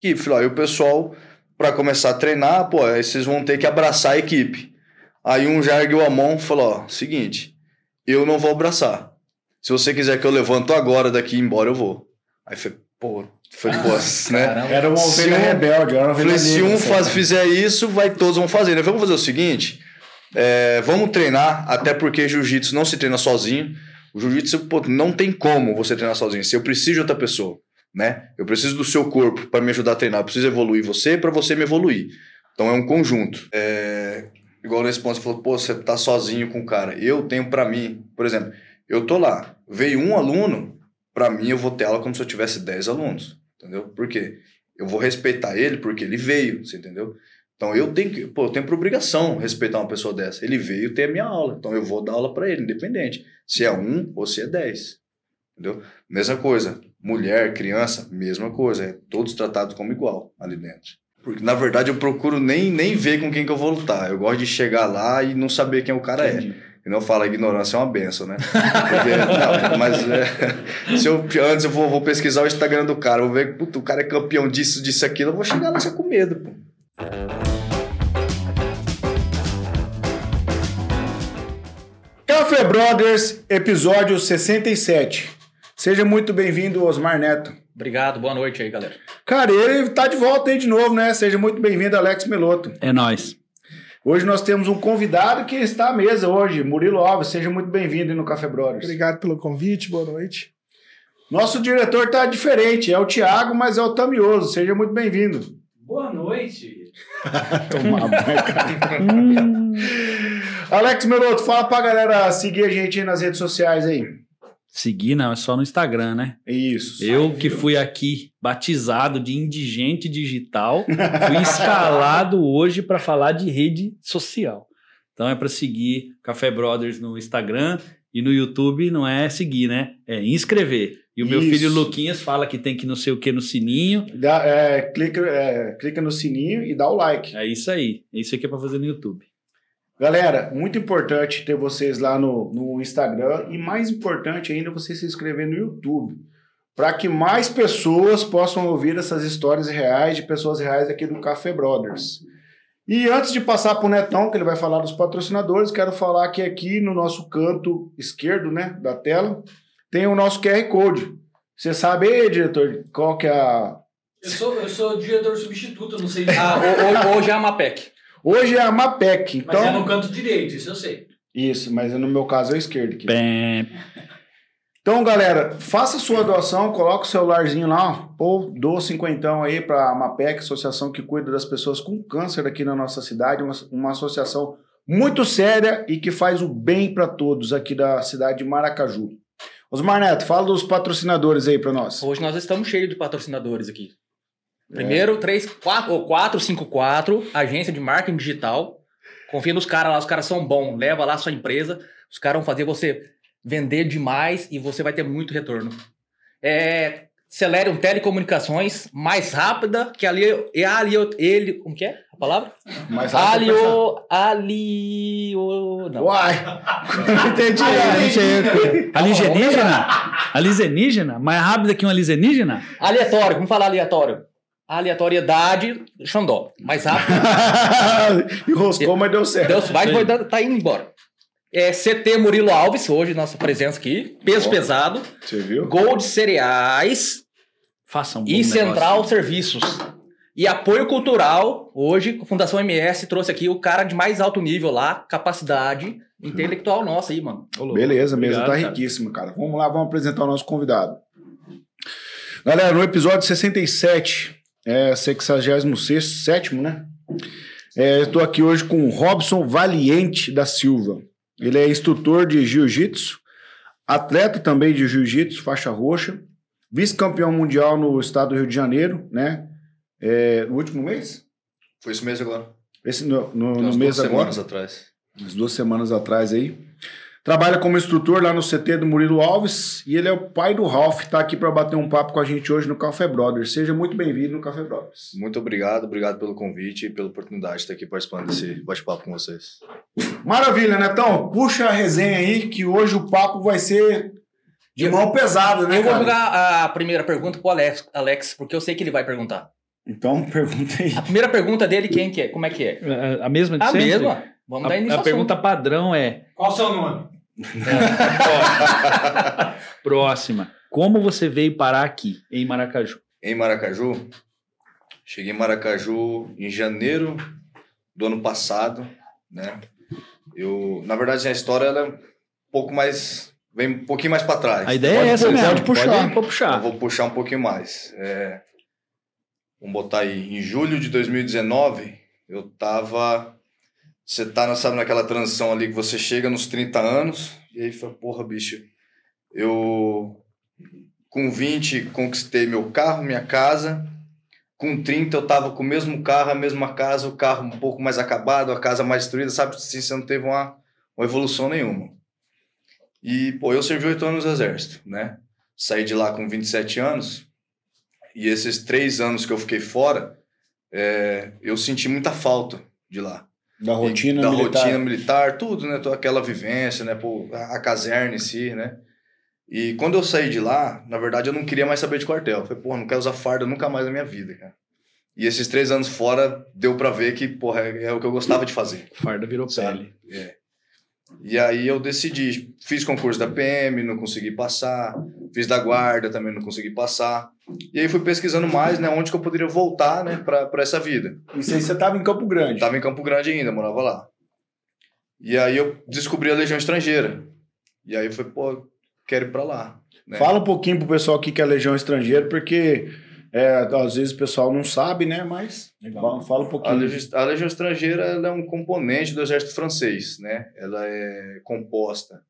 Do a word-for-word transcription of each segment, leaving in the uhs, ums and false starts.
que falei, ó, o pessoal, para começar a treinar, pô, aí vocês vão ter que abraçar a equipe. Aí um já ergueu a mão e falou, ó, seguinte, eu não vou abraçar. Se você quiser que eu levanto agora daqui e embora, eu vou. Aí falei, pô, foi de boa, né? Caramba. Era uma ovelha um, rebelde, era uma ovelha falei, se um faz, fizer isso, vai, todos vão fazer. Né? Vamos fazer o seguinte, é, vamos treinar, até porque jiu-jitsu não se treina sozinho. O jiu-jitsu, pô, não tem como você treinar sozinho. Se eu preciso de outra pessoa, né? Eu preciso do seu corpo para me ajudar a treinar. Eu preciso evoluir você para você me evoluir. Então é um conjunto. É, igual nesse ponto você falou, pô, você tá sozinho com o cara. Eu tenho para mim, por exemplo, eu tô lá, veio um aluno, para mim eu vou ter aula como se eu tivesse dez alunos, entendeu? Por quê? Eu vou respeitar ele porque ele veio, você entendeu? Então eu tenho que, pô, eu tenho por obrigação respeitar uma pessoa dessa. Ele veio ter a minha aula, então eu vou dar aula para ele, independente se é um ou se é dez, entendeu? Mesma coisa, mulher, criança, mesma coisa, é todos tratados como igual ali dentro. Porque na verdade eu procuro nem, nem ver com quem que eu vou lutar, eu gosto de chegar lá e não saber quem o cara Entendi. é. E não fala, ignorância é uma benção, né? Porque, não, mas é, se eu, antes eu vou, vou pesquisar o Instagram do cara, vou ver que o cara é campeão disso, disso, aquilo, eu vou chegar lá só com medo, pô. Café Brothers, episódio sessenta e sete. Seja muito bem-vindo, Osmar Neto. Obrigado, boa noite aí, galera. Cara, ele tá de volta aí de novo, né? Seja muito bem-vindo, Alex Meloto. É nóis. Hoje nós temos um convidado que está à mesa hoje, Murilo Alves. Seja muito bem-vindo no Café Brothers. Obrigado pelo convite, boa noite. Nosso diretor está diferente, é o Thiago, mas é o Tamioso. Seja muito bem-vindo. Boa noite. Tomar banho. Alex Meloto, fala pra galera seguir a gente aí nas redes sociais aí. Seguir não, é só no Instagram, né? Isso. Eu que fui aqui batizado de indigente digital, fui escalado hoje para falar de rede social. Então é para seguir Café Brothers no Instagram e no YouTube não é seguir, né? É inscrever. E o meu Isso. filho Luquinhas fala que tem que não sei o que no sininho. Dá, é, clica, é, clica no sininho e dá o like. É isso aí. É isso aqui é para fazer no YouTube. Galera, muito importante ter vocês lá no, no Instagram e mais importante ainda você se inscrever no YouTube para que mais pessoas possam ouvir essas histórias reais de pessoas reais aqui do Café Brothers. E antes de passar para o Netão, que ele vai falar dos patrocinadores, quero falar que aqui no nosso canto esquerdo, né, da tela tem o nosso Q R Code. Você sabe aí, diretor, qual que é a... Eu sou, eu sou diretor substituto, não sei... Ah, hoje é a MAPEC. Hoje é a MAPEC, então... Mas é no canto direito, isso eu sei. Isso, mas no meu caso é o esquerdo aqui. Bem... Então, galera, faça sua doação, coloca o celularzinho lá, ou doa cinquentão aí para a MAPEC, associação que cuida das pessoas com câncer aqui na nossa cidade, uma, uma associação muito séria e que faz o bem para todos aqui da cidade de Maracaju. Osmar Neto, fala dos patrocinadores aí para nós. Hoje nós estamos cheios de patrocinadores aqui. Primeiro, três, quatro, quatro cinco quatro, agência de marketing digital. Confia nos caras lá, os caras são bons. Leva lá a sua empresa, os caras vão fazer você vender demais e você vai ter muito retorno. É, Celerium Telecomunicações, mais rápida que ali... Alio, ele, como que é a palavra? Mais rápida. Alio... Alio... Não. Uai! Não entendi. Alienígena? Alienígena? Mais rápida que um alienígena? Aleatório, vamos falar aleatório. Aleatoriedade, xandó. Mais rápido. Enroscou, mas deu certo. Deus vai, foi, tá indo embora. É, C T Murilo Alves, hoje nossa presença aqui. Peso Bom, pesado. Você viu? Gold Cereais. Façam um bom E negócio. Central Serviços. E apoio cultural. Hoje, a Fundação M S trouxe aqui o cara de mais alto nível lá. Capacidade intelectual nossa aí, mano. Olô, beleza, mesmo. Tá riquíssimo, cara. Vamos lá, vamos apresentar o nosso convidado. Galera, no episódio sessenta e sete... É, sexagésimo sexto, sétimo, né? É, estou aqui hoje com o Robson Valiente da Silva. Ele é instrutor de jiu-jitsu, atleta também de jiu-jitsu, faixa roxa, vice-campeão mundial no estado do Rio de Janeiro, né? É, no último mês? Foi esse mês agora. Esse no, no, no mês agora. Duas semanas atrás. As duas semanas atrás aí. Trabalha como instrutor lá no C T do Murilo Alves e ele é o pai do Ralph, está aqui para bater um papo com a gente hoje no Café Brothers. Seja muito bem-vindo no Café Brothers. Muito obrigado, obrigado pelo convite e pela oportunidade de estar aqui participando desse bate-papo com vocês. Maravilha, Netão. Puxa a resenha aí que hoje o papo vai ser de mão pesada, né, cara? Eu vou jogar a primeira pergunta para o Alex, Alex, porque eu sei que ele vai perguntar. Então, perguntei. A primeira pergunta dele, quem que é? Como é que é? A, a mesma de sempre? A mesma. Sempre? Vamos a, dar início. A pergunta padrão é... Qual o seu nome? É. Próxima. Como você veio parar aqui, em Maracaju? Em Maracaju? Cheguei em Maracaju em janeiro do ano passado, né? Eu, na verdade, a história ela é um pouco mais... Vem um pouquinho mais para trás. A ideia pode é essa, pode, pode puxar. Pode, pode puxar. Eu vou puxar um pouquinho mais. É... Vamos botar aí, em julho de dois mil e dezenove, eu tava... Você tá, sabe, naquela transição ali que você chega nos trinta anos, e aí fala, porra, bicho, eu com vinte conquistei meu carro, minha casa, com trinta eu tava com o mesmo carro, a mesma casa, o carro um pouco mais acabado, a casa mais destruída, sabe, assim, você não teve uma, uma evolução nenhuma. E, pô, eu servi oito anos no exército, né? Saí de lá com vinte e sete anos... E esses três anos que eu fiquei fora, é, eu senti muita falta de lá. Da rotina e, da militar. Da rotina militar, tudo, né? Toda aquela vivência, né? Pô, a, a caserna em si, né? E quando eu saí de lá, na verdade, eu não queria mais saber de quartel. Eu falei, porra, não quero usar farda nunca mais na minha vida, cara. E esses três anos fora, deu pra ver que, porra, é, é o que eu gostava de fazer. Farda virou pele. É. E aí eu decidi, fiz concurso da P M, não consegui passar, fiz da guarda, também não consegui passar. E aí fui pesquisando mais, né, onde que eu poderia voltar, né, pra, pra essa vida. Isso aí você tava em Campo Grande? Tava em Campo Grande ainda, morava lá. E aí eu descobri a Legião Estrangeira. E aí foi, pô, quero ir pra lá. Né? Fala um pouquinho pro pessoal aqui que é a Legião Estrangeira, porque é, às vezes o pessoal não sabe, né, mas legal. Fala um pouquinho. A Legião, a Legião Estrangeira ela é um componente do exército francês, né, ela é composta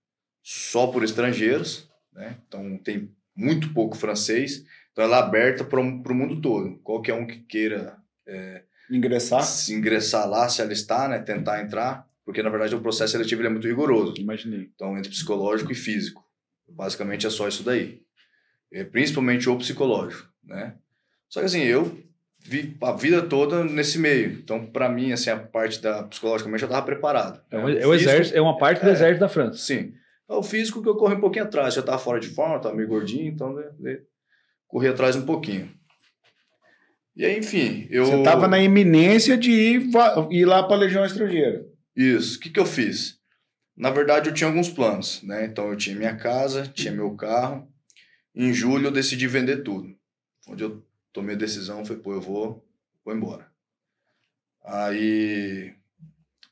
só por estrangeiros, né, então tem muito pouco francês. Então, ela é aberta para o mundo todo. Qualquer um que queira é, ingressar. Se ingressar lá, se alistar, né? Tentar entrar. Porque, na verdade, o processo seletivo ele é muito rigoroso. Imaginei. Então, entre psicológico e físico. Basicamente, é só isso daí. É, principalmente o psicológico, né? Só que, assim, eu vi a vida toda nesse meio. Então, para mim, assim, a parte da psicologicamente, eu estava preparado. É, né? É, o físico, exército, é uma parte do é, exército da França. Sim. É o físico que eu corri um pouquinho atrás. Eu estava fora de forma, estava meio gordinho, então... Né? Corri atrás um pouquinho. E aí, enfim, eu... Você estava na iminência de ir, ir lá para a Legião Estrangeira. Isso. O que, que eu fiz? Na verdade, eu tinha alguns planos, né? Então, eu tinha minha casa, tinha meu carro. Em julho, eu decidi vender tudo. Onde eu tomei a decisão, foi, pô, eu vou, vou embora. Aí,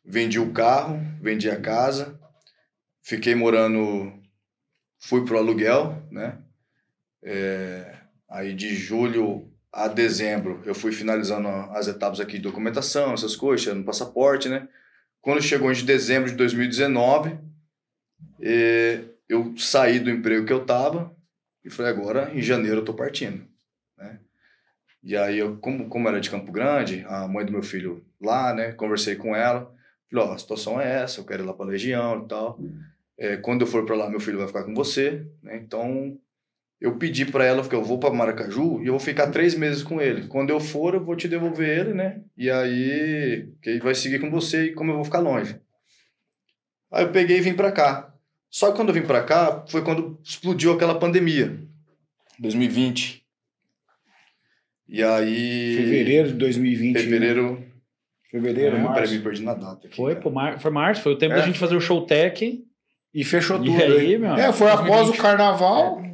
vendi o carro, vendi a casa. Fiquei morando... Fui pro aluguel, né? É... Aí de julho a dezembro eu fui finalizando as etapas aqui de documentação, essas coisas, tirando passaporte, né? Quando chegou em dezembro de dois mil e dezenove, eu saí do emprego que eu tava e falei, agora em janeiro eu tô partindo, né? E aí, eu, como, como era de Campo Grande, a mãe do meu filho lá, né? Conversei com ela, falei, ó, a situação é essa, eu quero ir lá pra Legião e tal. É, quando eu for pra lá, meu filho vai ficar com você, né? Então... Eu pedi para ela, porque eu vou para Maracaju e eu vou ficar três meses com ele. Quando eu for, eu vou te devolver ele, né? E aí, que ele vai seguir com você e como eu vou ficar longe. Aí eu peguei e vim para cá. Só que quando eu vim para cá, foi quando explodiu aquela pandemia. dois mil e vinte. E aí... Fevereiro de dois mil e vinte. Fevereiro... Né? Fevereiro, ah, março. Peraí, me perdi na data. Aqui, foi, né? Pô, mar... foi março, foi o tempo é. da gente fazer o showtech. E fechou e tudo. Aí, meu é, foi dois mil e vinte. Após o carnaval... É.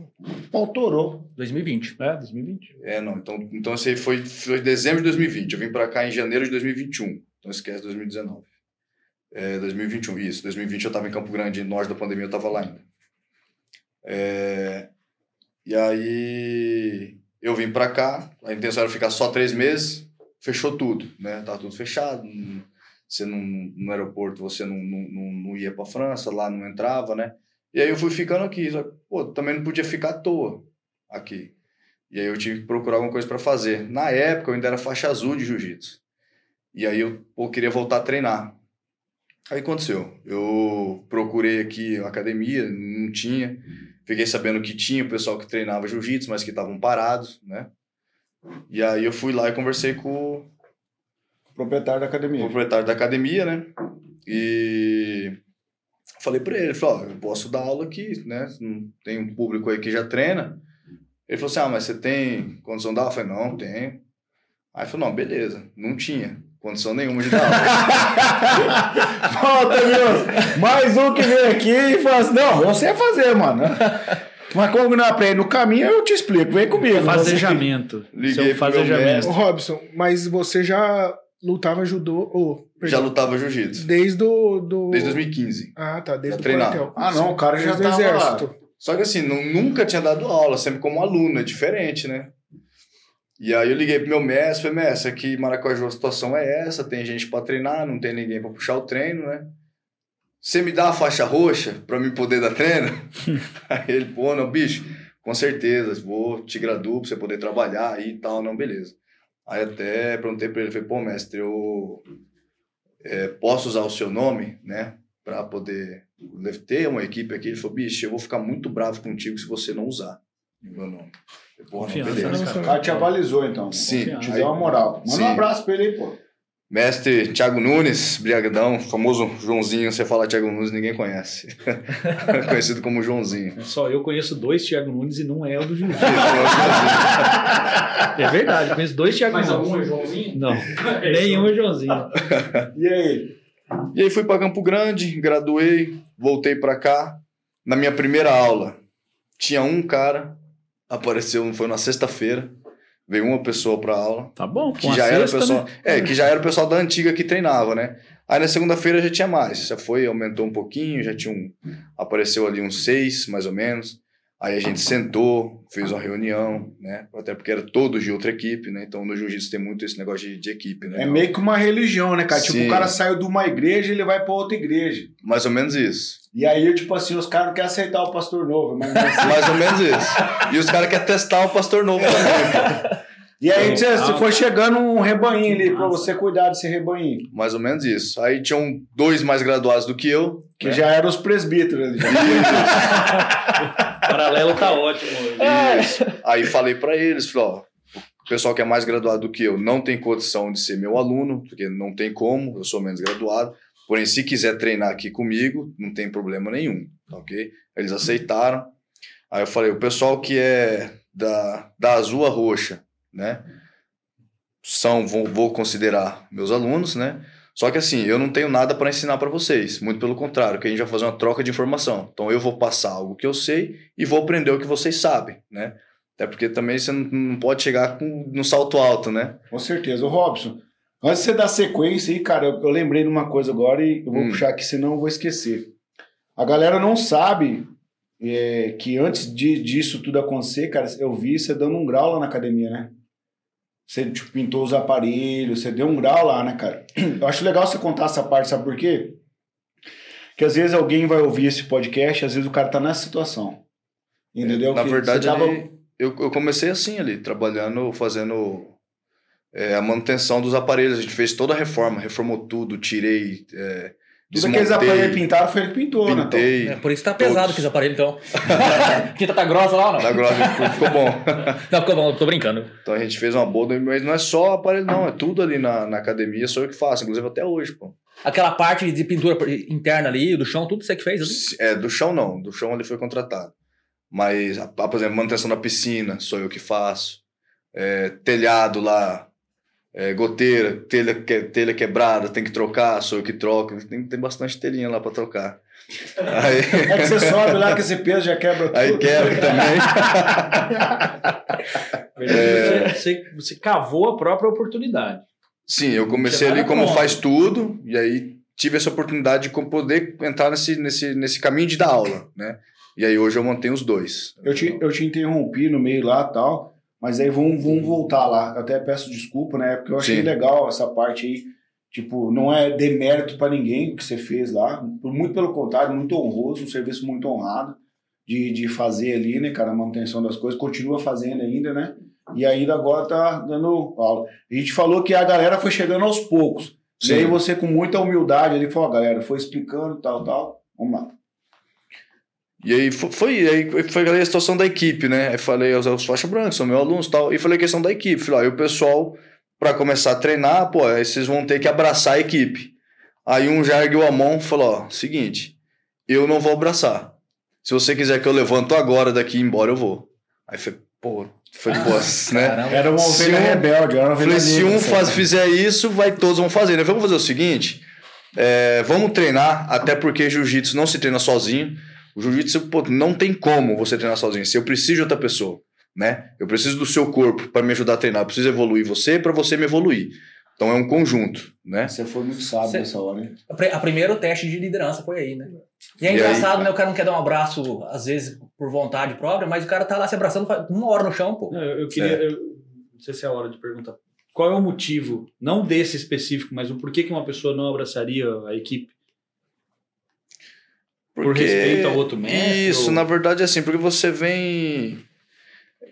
Autorou. dois mil e vinte. É, dois mil e vinte. É, não. Então, então esse aí foi, foi dezembro de dois mil e vinte. Eu vim pra cá em janeiro de dois mil e vinte e um. Então esquece dois mil e dezenove. É, dois mil e vinte e um, isso. dois mil e vinte eu tava em Campo Grande, nós da pandemia eu tava lá ainda. É, e aí eu vim pra cá, a intenção era ficar só três meses, fechou tudo, né? Tava tudo fechado. Você não, no aeroporto você não, não, não ia pra França, lá não entrava, né? E aí eu fui ficando aqui, só que, pô, também não podia ficar à toa aqui. E aí eu tive que procurar alguma coisa para fazer. Na época eu ainda era faixa azul de jiu-jitsu. E aí eu pô, queria voltar a treinar. Aí aconteceu, eu procurei aqui a academia, não tinha. Fiquei sabendo que tinha o pessoal que treinava jiu-jitsu, mas que estavam parados, né? E aí eu fui lá e conversei com o proprietário da academia. O proprietário da academia, né? E... Falei pra ele, ele falou, ó, eu posso dar aula aqui, né? Tem um público aí que já treina. Ele falou assim, ah, mas você tem condição de dar aula? Eu falei, não, tenho. Aí falou, não, beleza, não tinha condição nenhuma de dar aula. Volta, Deus! Mais um que vem aqui e fala assim, não, você vai fazer, mano. Mas como não aprende no caminho, eu te explico, vem comigo. Fazejamento. Liguei Seu fazejamento. Ô, Robson, mas você já lutava judô... Oh, já lutava jiu-jitsu. Desde do, do... Desde dois mil e quinze. Ah, tá, desde já o quartel. Ah, não, o cara já desde tava exército. Lá. Só que assim, não, nunca tinha dado aula, sempre como aluno, é diferente, né? E aí eu liguei pro meu mestre, falei, mestre, aqui em Maracaju a situação é essa, tem gente pra treinar, não tem ninguém pra puxar o treino, né? Você me dá a faixa roxa pra mim poder dar treino? Aí ele, pô, não, bicho, com certeza, vou te graduar pra você poder trabalhar aí e tal, não, beleza. Aí até perguntei pra ele, falei, pô, mestre, eu é, posso usar o seu nome, né, pra poder ter uma equipe aqui? Ele falou, bicho, eu vou ficar muito bravo contigo se você não usar o meu nome. Porra, beleza. O cara te avalizou, então. Sim. Te deu uma moral. Manda sim. Um abraço pra ele aí, pô. Mestre Thiago Nunes, brigadão, famoso Joãozinho. Você fala Thiago Nunes, ninguém conhece. Conhecido como Joãozinho. Só eu conheço dois Thiago Nunes e não é o do Joãozinho. É verdade, eu conheço dois Thiago Nunes. Mas algum é Joãozinho? Não, nenhum é Joãozinho. E aí? E aí fui pra Campo Grande, graduei, voltei pra cá. Na minha primeira aula, tinha um cara... Apareceu, foi na sexta-feira, veio uma pessoa pra aula. Tá bom, que já era sexta, pessoal, né? É, que já era o pessoal da antiga que treinava, né? Aí na segunda-feira já tinha mais, já foi, aumentou um pouquinho, já tinha um... Apareceu ali uns seis, mais ou menos. Aí a gente sentou, fez uma reunião, né? Até porque era todos de outra equipe, né? Então no jiu-jitsu tem muito esse negócio de, de equipe, né? É meio que uma religião, né, cara? Sim. Tipo, o cara saiu de uma igreja e ele vai pra outra igreja. Mais ou menos isso. E aí, tipo assim, os caras não querem aceitar o pastor novo. Mas assim... Mais ou menos isso. E os caras querem testar o pastor novo também. E aí, é, você, você foi chegando um rebanhinho ali, pra você cuidar desse rebanhinho. Mais ou menos isso. Aí tinham dois mais graduados do que eu. Que é. Já eram os presbíteros ali. O paralelo tá ótimo. Isso. Aí falei pra eles, falei, ó, o pessoal que é mais graduado do que eu não tem condição de ser meu aluno, porque não tem como, eu sou menos graduado. Porém, se quiser treinar aqui comigo, não tem problema nenhum, ok? Eles aceitaram. Aí eu falei, o pessoal que é da, da azul a roxa, né? São, vou, vou considerar meus alunos, né? Só que assim, eu não tenho nada para ensinar para vocês. Muito pelo contrário, que a gente vai fazer uma troca de informação. Então eu vou passar algo que eu sei e vou aprender o que vocês sabem, né? Até porque também você não, não pode chegar com, no salto alto, né? Com certeza. O Robson... Antes de você dar sequência aí, cara, eu, eu lembrei de uma coisa agora e eu vou hum. puxar aqui, senão eu vou esquecer. A galera não sabe é, que antes de, disso tudo acontecer, cara, eu vi você dando um grau lá na academia, né? Você tipo, pintou os aparelhos, você deu um grau lá, né, cara? Eu acho legal você contar essa parte, sabe por quê? Porque às vezes alguém vai ouvir esse podcast, às vezes o cara tá nessa situação, entendeu? É, na que verdade, tava... ali, eu, eu comecei assim ali, trabalhando, fazendo... É, a manutenção dos aparelhos, a gente fez toda a reforma, reformou tudo, tirei, é, desmontei. Tudo aqueles aparelhos pintaram foi ele que pintou, né? Então. É, por isso que tá pesado aqueles aparelhos, então. Porque tá grossa lá ou não? Tá grossa, ficou, ficou bom. Não, ficou bom, tô brincando. Então a gente fez uma boa, mas não é só aparelho não, é tudo ali na, na academia, sou eu que faço, inclusive até hoje, pô. Aquela parte de pintura interna ali, do chão, tudo você que fez? Ali? É, do chão não, do chão ele foi contratado. Mas, a, por exemplo, manutenção da piscina, sou eu que faço. É, telhado lá... É, goteira, telha, que, telha quebrada, tem que trocar, sou eu que troco, tem, tem bastante telhinha lá pra trocar. Aí... É que você sobe lá que esse peso já quebra tudo. Aí quebra também. É... Você, você, você cavou a própria oportunidade. Sim, eu comecei ali como conta. Faz tudo, e aí tive essa oportunidade de poder entrar nesse, nesse, nesse caminho de dar aula, né? E aí hoje eu mantenho os dois. Eu te, eu te interrompi no meio lá e tal... Mas aí vamos, vamos voltar lá. Eu até peço desculpa, né? Porque eu achei Sim. legal essa parte aí. Tipo, não é demérito para ninguém o que você fez lá. Muito pelo contrário, muito honroso. Um serviço muito honrado de, de fazer ali, né, cara? A manutenção das coisas. Continua fazendo ainda, né? E ainda agora tá dando aula. A gente falou que a galera foi chegando aos poucos. Sim. E aí você com muita humildade ali falou, ó, galera, foi explicando, tal, tal. Vamos lá. E aí foi, foi, aí foi a situação da equipe, né? Aí falei aos, aos faixas brancas, são meus alunos e tal. E falei a questão da equipe. Falei, ó, e o pessoal, pra começar a treinar, pô, aí vocês vão ter que abraçar a equipe. Aí um já ergueu a mão e falou, ó, seguinte, eu não vou abraçar. Se você quiser que eu levanto agora daqui e embora, eu vou. Aí falei, pô, Falei, ah, pô, né? Era uma ovelha um, rebelde. Era uma ovelha falei, se um faz, fizer isso, vai, todos vão fazer. Né? Vamos fazer o seguinte, é, vamos treinar, até porque jiu-jitsu não se treina sozinho. O jiu-jitsu, pô, não tem como você treinar sozinho. Se eu preciso de outra pessoa, né? Eu preciso do seu corpo para me ajudar a treinar. Eu preciso evoluir você para você me evoluir. Então é um conjunto, né? Você foi muito sábio você... nessa hora, hein? A primeiro teste de liderança foi aí, né? E é e engraçado, aí, né? O cara não quer dar um abraço, às vezes, por vontade própria, mas o cara tá lá se abraçando uma hora no chão, pô. Não, eu queria... É. Eu, não sei se é a hora de perguntar. Qual é o motivo, não desse específico, mas o porquê que uma pessoa não abraçaria a equipe? Porque... Por respeito ao outro mestre? Isso, ou... na verdade é assim, porque você vem...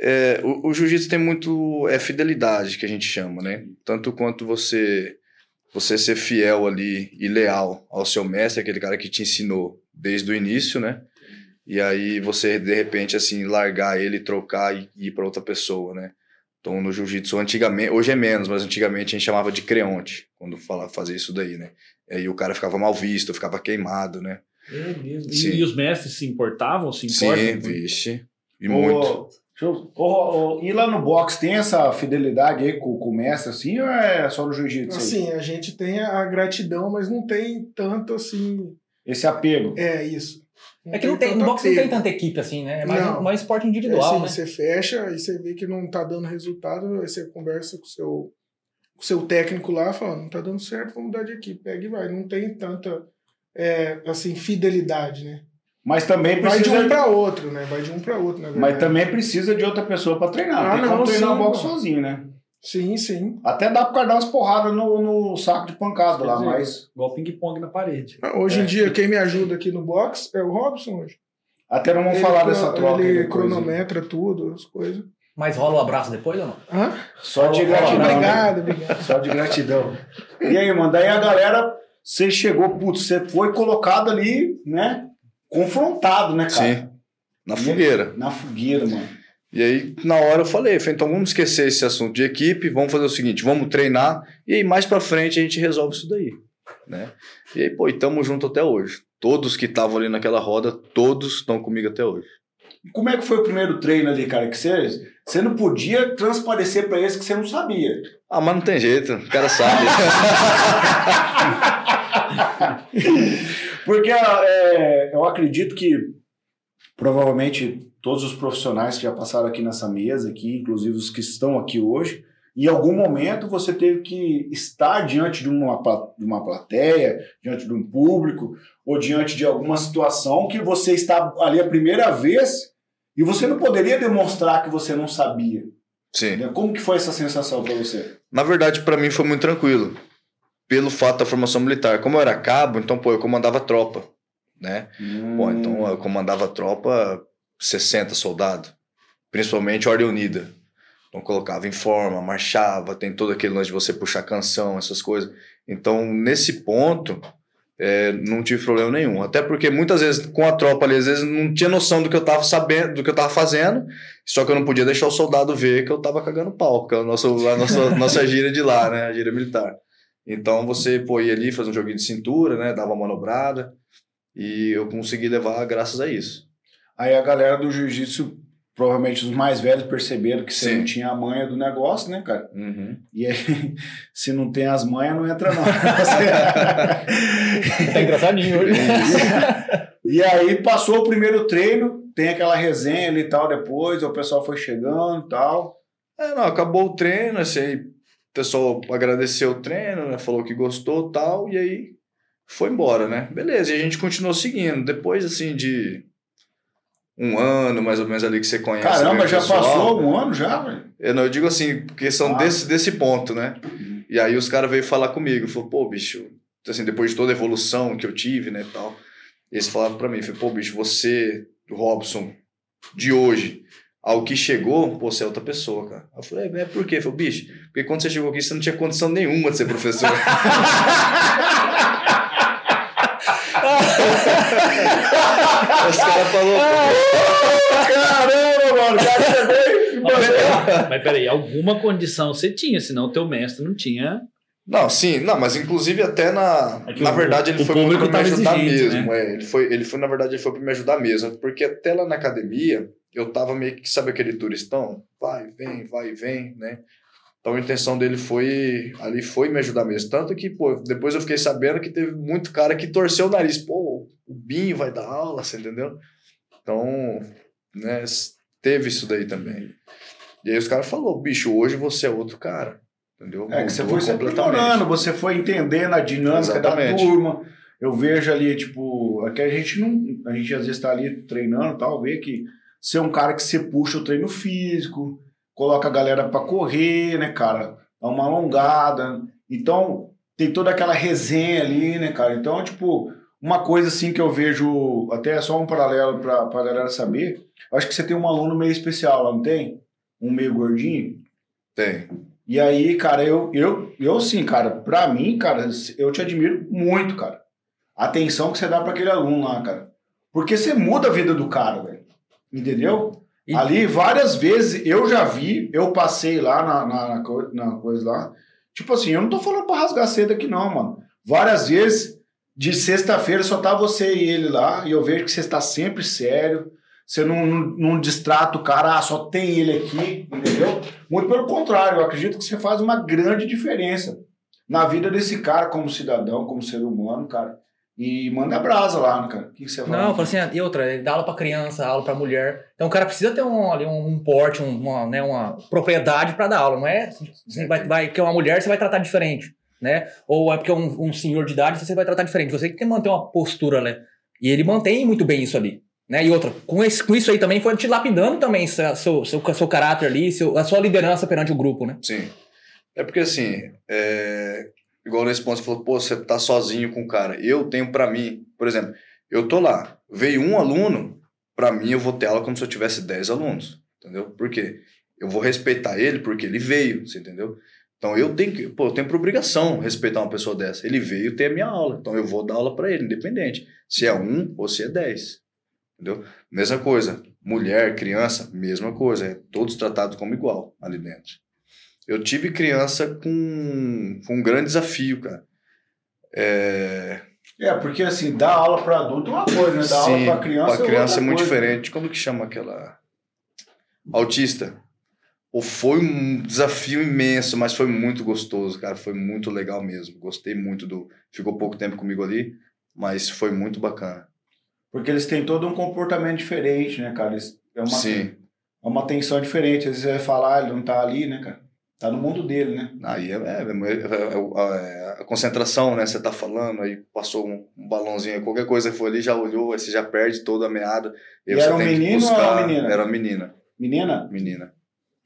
É, o, o jiu-jitsu tem muito... É fidelidade, que a gente chama, né? Tanto quanto você, você ser fiel ali e leal ao seu mestre, aquele cara que te ensinou desde o início, né? E aí você, de repente, assim, largar ele, trocar e ir para outra pessoa, né? Então, no jiu-jitsu, antigamente... Hoje é menos, mas antigamente a gente chamava de creonte, quando fala, fazia isso daí, né? E aí o cara ficava mal visto, ficava queimado, né? É mesmo. E, e os mestres se importavam? Se importam? Sim, vixe. E oh. muito... Oh, oh, oh, e lá no boxe tem essa fidelidade aí com, com o mestre, assim, ou é só no jiu-jitsu? Assim, a gente tem a gratidão, mas não tem tanto, assim... Esse apego. É, isso. Não é que não tem, no boxe apego. Não tem tanta equipe, assim, né? É mais, um, mais esporte individual, é assim, né? Você fecha e você vê que não tá dando resultado, aí você conversa com o seu, com seu técnico lá e fala, não tá dando certo, vamos mudar de equipe. Pega e vai. Não tem tanta, é, assim, fidelidade, né? Mas também precisa... Vai de um para outro, né? Vai de um para outro, na verdade. Mas também precisa de outra pessoa para treinar. Ah, tem não, como treinar o boxe sozinho, né? Sim, sim. Até dá para dar umas porradas no, no saco de pancada lá, mas... Igual ping-pong na parede. Hoje é. em dia, quem me ajuda aqui no boxe é o Robson hoje. Até não vamos ele, falar dessa troca. Ele cronometra coisa. tudo, as coisas. Mas rola o um abraço depois ou não? Hã? Só rola de gratidão. Obrigado, obrigado. Só de gratidão. E aí, mano, daí a galera... Você chegou, putz, você foi colocado ali, né? Confrontado, né, cara? Sim. Na fogueira. Na fogueira, mano. E aí, na hora eu falei, então vamos esquecer esse assunto de equipe, vamos fazer o seguinte, vamos treinar, e aí mais pra frente a gente resolve isso daí, né? E aí, pô, e tamo junto até hoje. Todos que estavam ali naquela roda, todos estão comigo até hoje. E como é que foi o primeiro treino ali, cara, que você... Você não podia transparecer pra eles que você não sabia. Ah, mas não tem jeito, o cara sabe. Porque é, eu acredito que provavelmente todos os profissionais que já passaram aqui nessa mesa, aqui, inclusive os que estão aqui hoje, em algum momento você teve que estar diante de uma, de uma plateia, diante de um público, ou diante de alguma situação que você está ali a primeira vez e você não poderia demonstrar que você não sabia. Sim. Como que foi essa sensação para você? Na verdade, para mim foi muito tranquilo. Pelo fato da formação militar. Como eu era cabo, então, pô, eu comandava tropa, né? Hum. Pô, então eu comandava tropa sessenta soldados, principalmente Ordem Unida. Então colocava em forma, marchava, tem todo aquele lance de você puxar canção, essas coisas. Então, nesse ponto, é, não tive problema nenhum. Até porque muitas vezes, com a tropa ali, às vezes não tinha noção do que eu tava sabendo, do que eu tava fazendo, só que eu não podia deixar o soldado ver que eu tava cagando pau, que é a nossa, a nossa, nossa gíria de lá, né? A gíria militar. Então você, pô, ia ali, fazia um joguinho de cintura, né? Dava uma manobrada. E eu consegui levar graças a isso. Aí a galera do jiu-jitsu, provavelmente os mais velhos, perceberam que você Sim. não tinha a manha do negócio, né, cara? Uhum. E aí, se não tem as manhas, não entra não. Tá engraçadinho hoje. E aí passou o primeiro treino, tem aquela resenha ali e tal depois, o pessoal foi chegando e tal. É, não, acabou o treino, assim... O pessoal agradeceu o treino, né? Falou que gostou e tal, e aí foi embora, né? Beleza, e a gente continuou seguindo. Depois, assim, de um ano, mais ou menos, ali que você conhece. Caramba, já pessoal, passou né? um ano já, velho? Eu, eu digo assim, questão ah. desse, desse ponto, né? Uhum. E aí os caras veio falar comigo, falou, pô, bicho, assim, depois de toda a evolução que eu tive, né, e tal, eles falavam pra mim, falou, pô, bicho, você, Robson, de hoje... Ao que chegou, pô, você é outra pessoa, cara. Eu falei, é por quê? Eu falei, bicho, porque quando você chegou aqui, você não tinha condição nenhuma de ser professor. Os caras falaram, caramba, mano, o cara chegou mas, mas peraí, alguma condição você tinha, senão o teu mestre não tinha... Não, sim, não, mas inclusive até na... É na verdade, o, ele o foi muito pra me ajudar mesmo. Né? É, ele, foi, ele foi, na verdade, ele foi pra me ajudar mesmo. Porque até lá na academia... eu tava meio que, sabe aquele turistão? Vai, vem, vai, vem, né? Então a intenção dele foi, ali foi me ajudar mesmo. Tanto que, pô, depois eu fiquei sabendo que teve muito cara que torceu o nariz. Pô, o Binho vai dar aula, você entendeu? Então, né, teve isso daí também. E aí os caras falaram, bicho, hoje você é outro cara, entendeu? É que você foi se aprimorando, você foi entendendo a dinâmica da turma. Eu vejo ali, tipo, aqui a gente não, a gente às vezes tá ali treinando e tal, vê que você é um cara que você puxa o treino físico, coloca a galera pra correr, né, cara? Dá uma alongada. Então, tem toda aquela resenha ali, né, cara? Então, tipo, uma coisa assim que eu vejo, até só um paralelo pra, pra galera saber, eu acho que você tem um aluno meio especial lá, não tem? Um meio gordinho? Tem. E aí, cara, eu, eu, eu sim, cara, pra mim, cara, eu te admiro muito, cara. A atenção que você dá pra aquele aluno lá, cara. Porque você muda a vida do cara, velho. Entendeu? E... ali, várias vezes, eu já vi, eu passei lá na, na, na, na coisa lá. Tipo assim, eu não tô falando pra rasgar cedo aqui não, mano. Várias vezes, de sexta-feira, só tá você e ele lá, e eu vejo que você está sempre sério. Você não, não, não distrata o cara, ah, só tem ele aqui, entendeu? Muito pelo contrário, eu acredito que você faz uma grande diferença na vida desse cara como cidadão, como ser humano, cara. E manda brasa lá, né, cara? O que você fala? Não, eu falo assim, e outra, ele dá aula pra criança, aula pra mulher. Então o cara precisa ter um, ali, um, um porte, um, uma, né, uma propriedade pra dar aula, não é? Você vai, vai, porque é uma mulher, você vai tratar diferente, né? Ou é porque é um, um senhor de idade, você vai tratar diferente. Você tem que manter uma postura, né? E ele mantém muito bem isso ali. Né? E outra, com, esse, com isso aí também foi te lapidando também seu, seu, seu, seu caráter ali, seu, a sua liderança perante o grupo, né? Sim. É porque assim, é... igual nesse ponto você falou, pô, você tá sozinho com o cara. Eu tenho pra mim, por exemplo, eu tô lá, veio um aluno, pra mim eu vou ter aula como se eu tivesse dez alunos, entendeu? Por quê? Eu vou respeitar ele porque ele veio, você entendeu? Então eu tenho que, pô, eu tenho por obrigação respeitar uma pessoa dessa. Ele veio ter a minha aula, então eu vou dar aula pra ele, independente. Se é um ou se é dez. Entendeu? Mesma coisa, mulher, criança, mesma coisa, é todos tratados como igual ali dentro. Eu tive criança com, com um grande desafio, cara. É, é porque assim, dar aula para adulto é uma coisa, né? Dar Sim, aula para criança, pra criança é, é muito coisa. Diferente. Como que chama aquela? Autista. Ou foi um desafio imenso, mas foi muito gostoso, cara. Foi muito legal mesmo. Gostei muito do. Ficou pouco tempo comigo ali, mas foi muito bacana. Porque eles têm todo um comportamento diferente, né, cara? Eles, é uma, Sim. É uma tensão diferente. Às vezes você vai falar, ele não tá ali, né, cara? Tá no mundo dele, né? Aí é, é, é, é a concentração, né? Você tá falando, aí passou um, um balãozinho, qualquer coisa que foi ali, já olhou, aí você já perde toda a meada. E era um menino ou era uma menina? Era menina. Menina? Menina.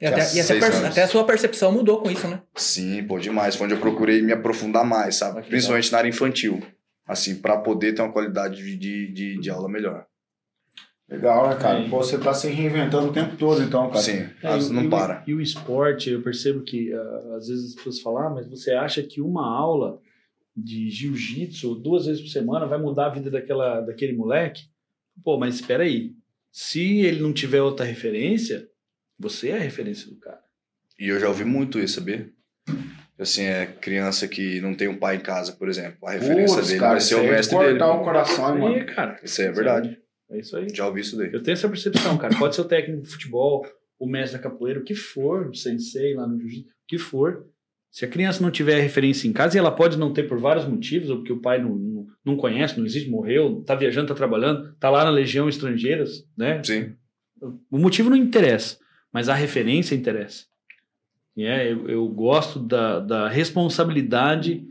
E, até, e até, perce, até a sua percepção mudou com isso, né? Sim, pô, demais. Foi onde eu procurei me aprofundar mais, sabe? Aqui, principalmente tá. Na área infantil. Assim, para poder ter uma qualidade de, de, de aula melhor. Legal, né, cara? É. Pô, você tá se reinventando o tempo todo, então, cara. Sim, é, e, não e, para. E o esporte, eu percebo que uh, às vezes as pessoas falam, ah, mas você acha que uma aula de jiu-jitsu duas vezes por semana vai mudar a vida daquela, daquele moleque? Pô, mas espera aí. Se ele não tiver outra referência, você é a referência do cara. E eu já ouvi muito isso, sabia? Assim, é criança que não tem um pai em casa, por exemplo. A referência Putz, dele cara, vai ser o mestre dele. O coração, mano. Cara, isso aí é verdade. É isso aí. Já ouvi isso daí. Eu tenho essa percepção, cara. Pode ser o técnico de futebol, o mestre da capoeira, o que for, o sensei lá no jiu-jitsu, o que for. Se a criança não tiver referência em casa, e ela pode não ter por vários motivos, ou porque o pai não, não, não conhece, não existe, morreu, tá viajando, tá trabalhando, tá lá na Legião Estrangeira, né? Sim. O motivo não interessa, mas a referência interessa. Yeah, eu, eu gosto da, da responsabilidade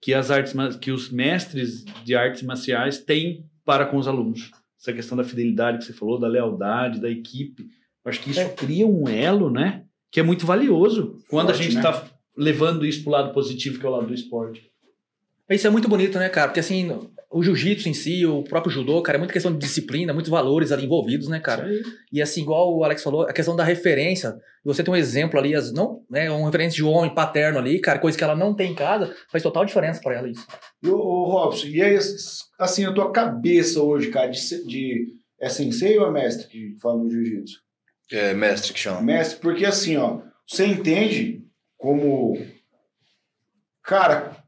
que, as artes, que os mestres de artes marciais têm para com os alunos. Essa questão da fidelidade que você falou, da lealdade, da equipe. Eu acho que isso é. Cria um elo, né? Que é muito valioso quando Forte, a gente está né? levando isso para o lado positivo, que é o lado do esporte. Isso é muito bonito, né, cara? Porque assim, o jiu-jitsu em si, o próprio judô, cara, é muita questão de disciplina, muitos valores ali envolvidos, né, cara? E assim, igual o Alex falou, a questão da referência, você tem um exemplo ali, as, não, né, uma referência de homem paterno ali, cara, coisa que ela não tem em casa, faz total diferença pra ela isso. E o Robson, e aí, assim, a tua cabeça hoje, cara, de, de é sensei ou é mestre que fala no jiu-jitsu? É mestre que chama. Mestre, porque assim, ó, você entende como, cara...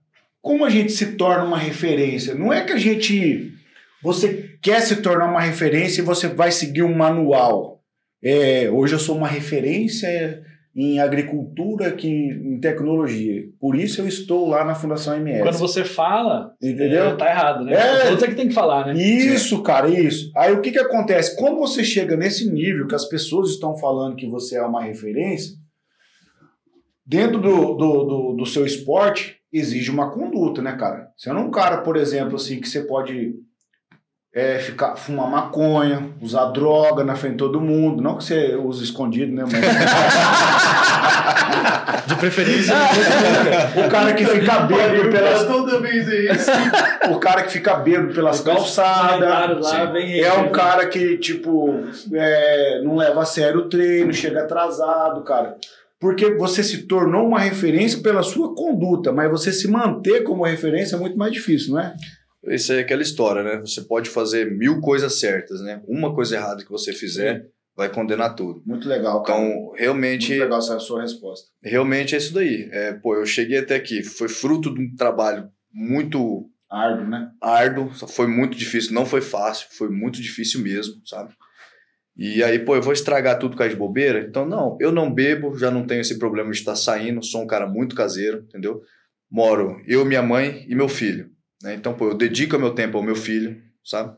Como a gente se torna uma referência? Não é que a gente... Você quer se tornar uma referência e você vai seguir um manual. É, hoje eu sou uma referência em agricultura, que, em tecnologia. Por isso eu estou lá na Fundação M S. Quando você fala, entendeu? Tá errado, né? É você que tem que falar, né? Isso, cara, isso. Aí o que que acontece? Quando você chega nesse nível que as pessoas estão falando que você é uma referência, dentro do, do, do, do seu esporte, exige uma conduta, né, cara? Você não é um cara, por exemplo, assim, que você pode... É, ficar, fumar maconha, usar droga na frente de todo mundo. Não que você use escondido, né? Mas... De preferência. O cara que fica bêbado pelas... Toda vez é isso. O cara que fica bêbado pelas calçadas. É um cara que, tipo, é, não leva a sério o treino, chega atrasado, cara. Porque você se tornou uma referência pela sua conduta, mas você se manter como referência é muito mais difícil, não é? Isso é aquela história, né? Você pode fazer mil coisas certas, né? Uma coisa errada que você fizer Sim. vai condenar tudo. Muito legal, cara. Então, realmente... Muito legal essa sua resposta. Realmente é isso daí. É, pô, eu cheguei até aqui. Foi fruto de um trabalho muito... Árduo, né? Árduo. Foi muito difícil. Não foi fácil. Foi muito difícil mesmo, sabe? E aí, pô, eu vou estragar tudo com as bobeiras? Então, não. Eu não bebo. Já não tenho esse problema de estar saindo. Sou um cara muito caseiro, entendeu? Moro eu, minha mãe e meu filho. Então, pô, eu dedico meu tempo ao meu filho, sabe?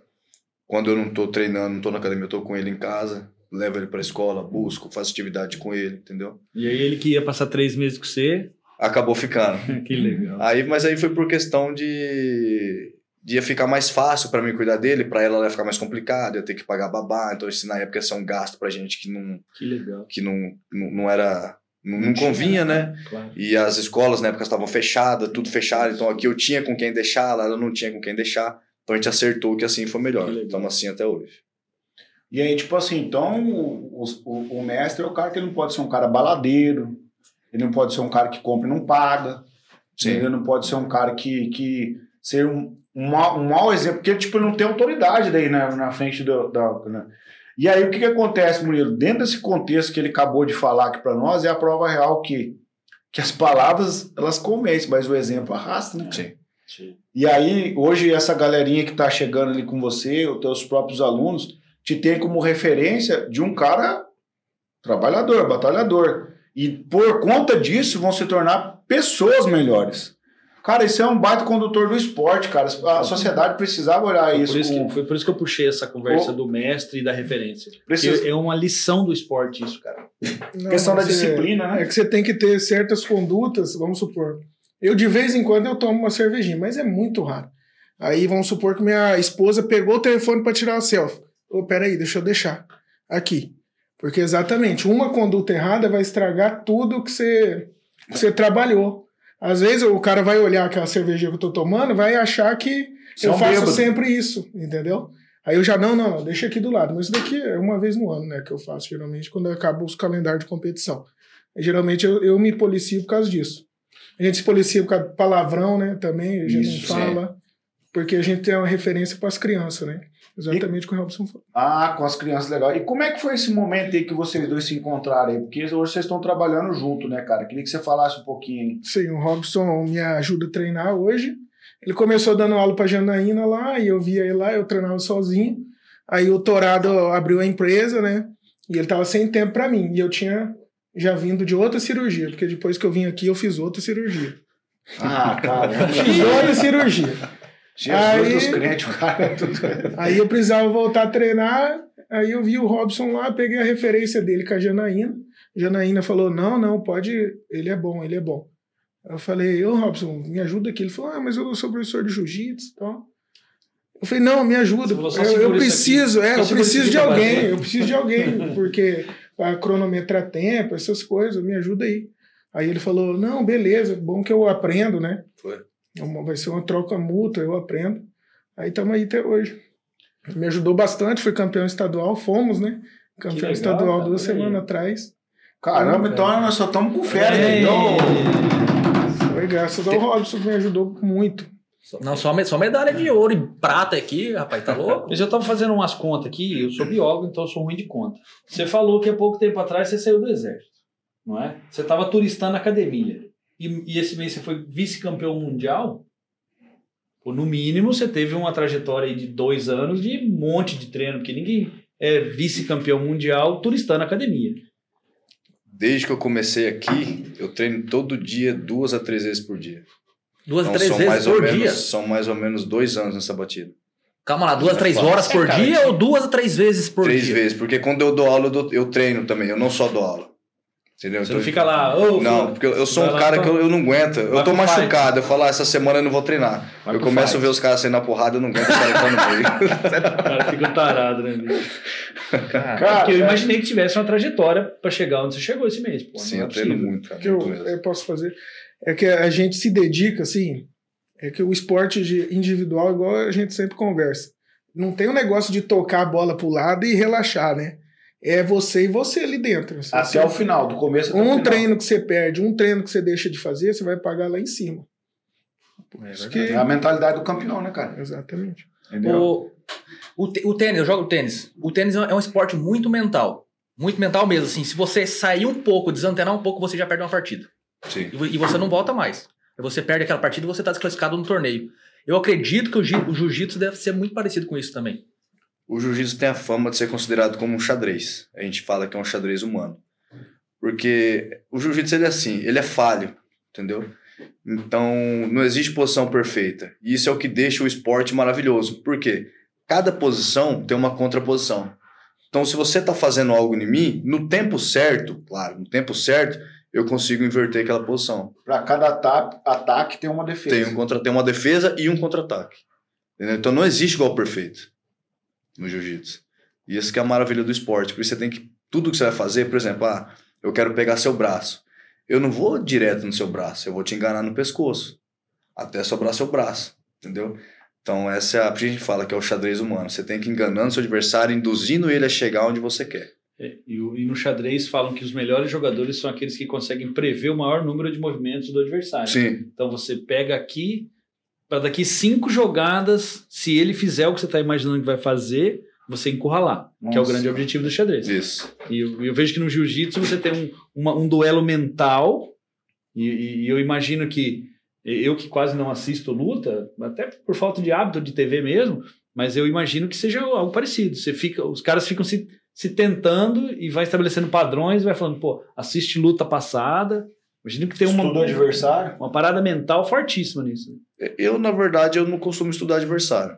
Quando eu não tô treinando, não tô na academia, eu tô com ele em casa, levo ele pra escola, busco, faço atividade com ele, entendeu? E aí ele que ia passar três meses com você... Acabou ficando. Que legal. Aí, mas aí foi por questão de... de ia ficar mais fácil pra mim cuidar dele, pra ela ia ficar mais complicado, ia ter que pagar babá, então isso na época ia ser um gasto pra gente que não... Que legal. Que não, não, não era... Não, não convinha, né? Claro. E as escolas na época estavam fechadas, tudo fechado. Então aqui eu tinha com quem deixar, lá eu não tinha com quem deixar. Então a gente acertou que assim foi melhor. Estamos assim até hoje. E aí, tipo assim, então o, o, o mestre é o cara que ele não pode ser um cara baladeiro, ele não pode ser um cara que compra e não paga, Sim. ele não pode ser um cara que... que ser um, um, mau, um mau exemplo, porque tipo, ele não tem autoridade daí na, na frente do, da... Né? E aí, o que que acontece, Murilo? Dentro desse contexto que ele acabou de falar aqui para nós, é a prova real que, que as palavras, elas convencem, mas o exemplo arrasta, né? Sim. Sim. E aí, hoje, essa galerinha que tá chegando ali com você, os teus próprios alunos, te tem como referência de um cara trabalhador, batalhador. E por conta disso, vão se tornar pessoas melhores. Cara, isso é um baita condutor do esporte, cara. A sociedade precisava olhar foi isso. Por isso com... que, foi por isso que eu puxei essa conversa o... do mestre e da referência. Precisa... É uma lição do esporte isso, cara. Não, questão da disciplina, é, né? É que você tem que ter certas condutas, vamos supor. Eu, de vez em quando, eu tomo uma cervejinha, mas é muito raro. Aí, vamos supor que minha esposa pegou o telefone para tirar a selfie. Ô, oh, peraí, deixa eu deixar. Aqui. Porque, exatamente, uma conduta errada vai estragar tudo que você, que você trabalhou. Às vezes o cara vai olhar aquela cerveja que eu tô tomando, vai achar que São eu faço bêbado. Sempre isso, entendeu? Aí eu já, não, não, não, deixa aqui do lado. Mas isso daqui é uma vez no ano, né, que eu faço, geralmente, quando acaba os calendários de competição. Aí, geralmente eu, eu me policio por causa disso. A gente se policia por causa do palavrão, né, também, a gente isso, não fala, sim. porque a gente tem uma referência para as crianças, né? Exatamente o que o Robson falou. Ah, com as crianças, legal. E como é que foi esse momento aí que vocês dois se encontraram aí? Porque hoje vocês estão trabalhando junto, né, cara? Queria que você falasse um pouquinho, hein? Sim, o Robson me ajuda a treinar hoje. Ele começou dando aula pra Janaína lá, e eu via ele lá, eu treinava sozinho. Aí o Torado abriu a empresa, né? E ele tava sem tempo pra mim. E eu tinha já vindo de outra cirurgia, porque depois que eu vim aqui, eu fiz outra cirurgia. Ah, cara. Fiz outra cirurgia. Jesus aí, dos crentes, o cara é tudo... Aí eu precisava voltar a treinar, aí eu vi o Robson lá, peguei a referência dele com a Janaína. Janaína falou, não, não, pode, ele é bom, ele é bom. Eu falei, ô Robson, me ajuda aqui. Ele falou, ah, mas eu sou professor de jiu-jitsu e tal. Eu falei, não, me ajuda, eu, eu preciso, é, eu preciso de alguém, eu preciso de alguém, porque para cronometrar tempo, essas coisas, me ajuda aí. Aí ele falou, não, beleza, bom que eu aprendo, né? Foi. Vai ser uma troca mútua, eu aprendo. Aí estamos aí até hoje. Me ajudou bastante, fui campeão estadual, fomos, né? Campeão legal, estadual tá duas semanas atrás. Caramba, então nós só estamos com férias, né? Então... Foi graças ao Robson que me ajudou muito. Não, só, só medalha de ouro e prata aqui, rapaz, tá louco? Eu já estava fazendo umas contas aqui, eu sou biólogo, então eu sou ruim de conta. Você falou que há pouco tempo atrás você saiu do exército, não é? Você estava turistando na academia. E, e esse mês você foi vice-campeão mundial? Pô, no mínimo você teve uma trajetória aí de dois anos de um monte de treino, porque ninguém é vice-campeão mundial turistando na academia. Desde que eu comecei aqui, eu treino todo dia, duas a três vezes por dia. Duas a então, três vezes por menos, dia? São mais ou menos dois anos nessa batida. Calma lá, duas a três horas por é, cara, dia ou duas a três vezes por três dia? Três vezes, porque quando eu dou aula, eu, dou, eu treino também, eu não só dou aula. Entendeu? Você então, não fica lá... Oh, não, porque eu sou um lá, cara que eu, eu não aguento, eu tô machucado, fight. Eu falo, ah, essa semana eu não vou treinar. Vai eu começo fight. a ver os caras saindo na porrada, eu não aguento, os caras estão no meio. O cara fica um tarado, né, bicho? Cara, cara, porque eu imaginei que tivesse uma trajetória pra chegar onde você chegou esse mês. Pô, sim, eu treino muito, cara. O que eu, eu posso fazer é que a gente se dedica, assim, é que o esporte individual, igual a gente sempre conversa, não tem um negócio de tocar a bola pro lado e relaxar, né? É você e você ali dentro. Assim, até o final, do começo até um o final. Um treino que você perde, um treino que você deixa de fazer, você vai pagar lá em cima. É, que... é a mentalidade do campeão, né, cara? Exatamente. O, o, o tênis, eu jogo tênis. O tênis é um esporte muito mental. Muito mental mesmo, assim. Se você sair um pouco, desantenar um pouco, você já perde uma partida. Sim. E, e você não volta mais. Você perde aquela partida e você está desclassificado no torneio. Eu acredito que o, o jiu-jitsu deve ser muito parecido com isso também. O jiu-jitsu tem a fama de ser considerado como um xadrez. A gente fala que é um xadrez humano. Porque o jiu-jitsu ele é assim, ele é falho, entendeu? Então, não existe posição perfeita. E isso é o que deixa o esporte maravilhoso. Por quê? Cada posição tem uma contraposição. Então, se você está fazendo algo em mim, no tempo certo, claro, no tempo certo, eu consigo inverter aquela posição. Para cada ataque, ataque tem uma defesa. Tem, um contra, tem uma defesa e um contra-ataque. Entendeu? Então, não existe igual perfeito no jiu-jitsu. E isso que é a maravilha do esporte. Porque você tem que... Tudo que você vai fazer, por exemplo, ah, eu quero pegar seu braço. Eu não vou direto no seu braço. Eu vou te enganar no pescoço. Até sobrar seu braço. Entendeu? Então, essa é a... a gente fala que é o xadrez humano. Você tem que ir enganando seu adversário, induzindo ele a chegar onde você quer. É, e, e no xadrez falam que os melhores jogadores são aqueles que conseguem prever o maior número de movimentos do adversário. Sim. Então, você pega aqui... Para daqui cinco jogadas, se ele fizer o que você está imaginando que vai fazer, você encurralar. Nossa, que é o grande objetivo do xadrez. Isso. E eu, eu vejo que no jiu-jitsu você tem um, uma, um duelo mental. E, e eu imagino que... Eu que quase não assisto luta, até por falta de hábito de T V mesmo, mas eu imagino que seja algo parecido. Você fica, os caras ficam se, se tentando e vai estabelecendo padrões, vai falando, pô, assiste luta passada... Imagino que tem uma, adversário. uma parada mental fortíssima nisso. Eu, na verdade, eu não costumo estudar adversário.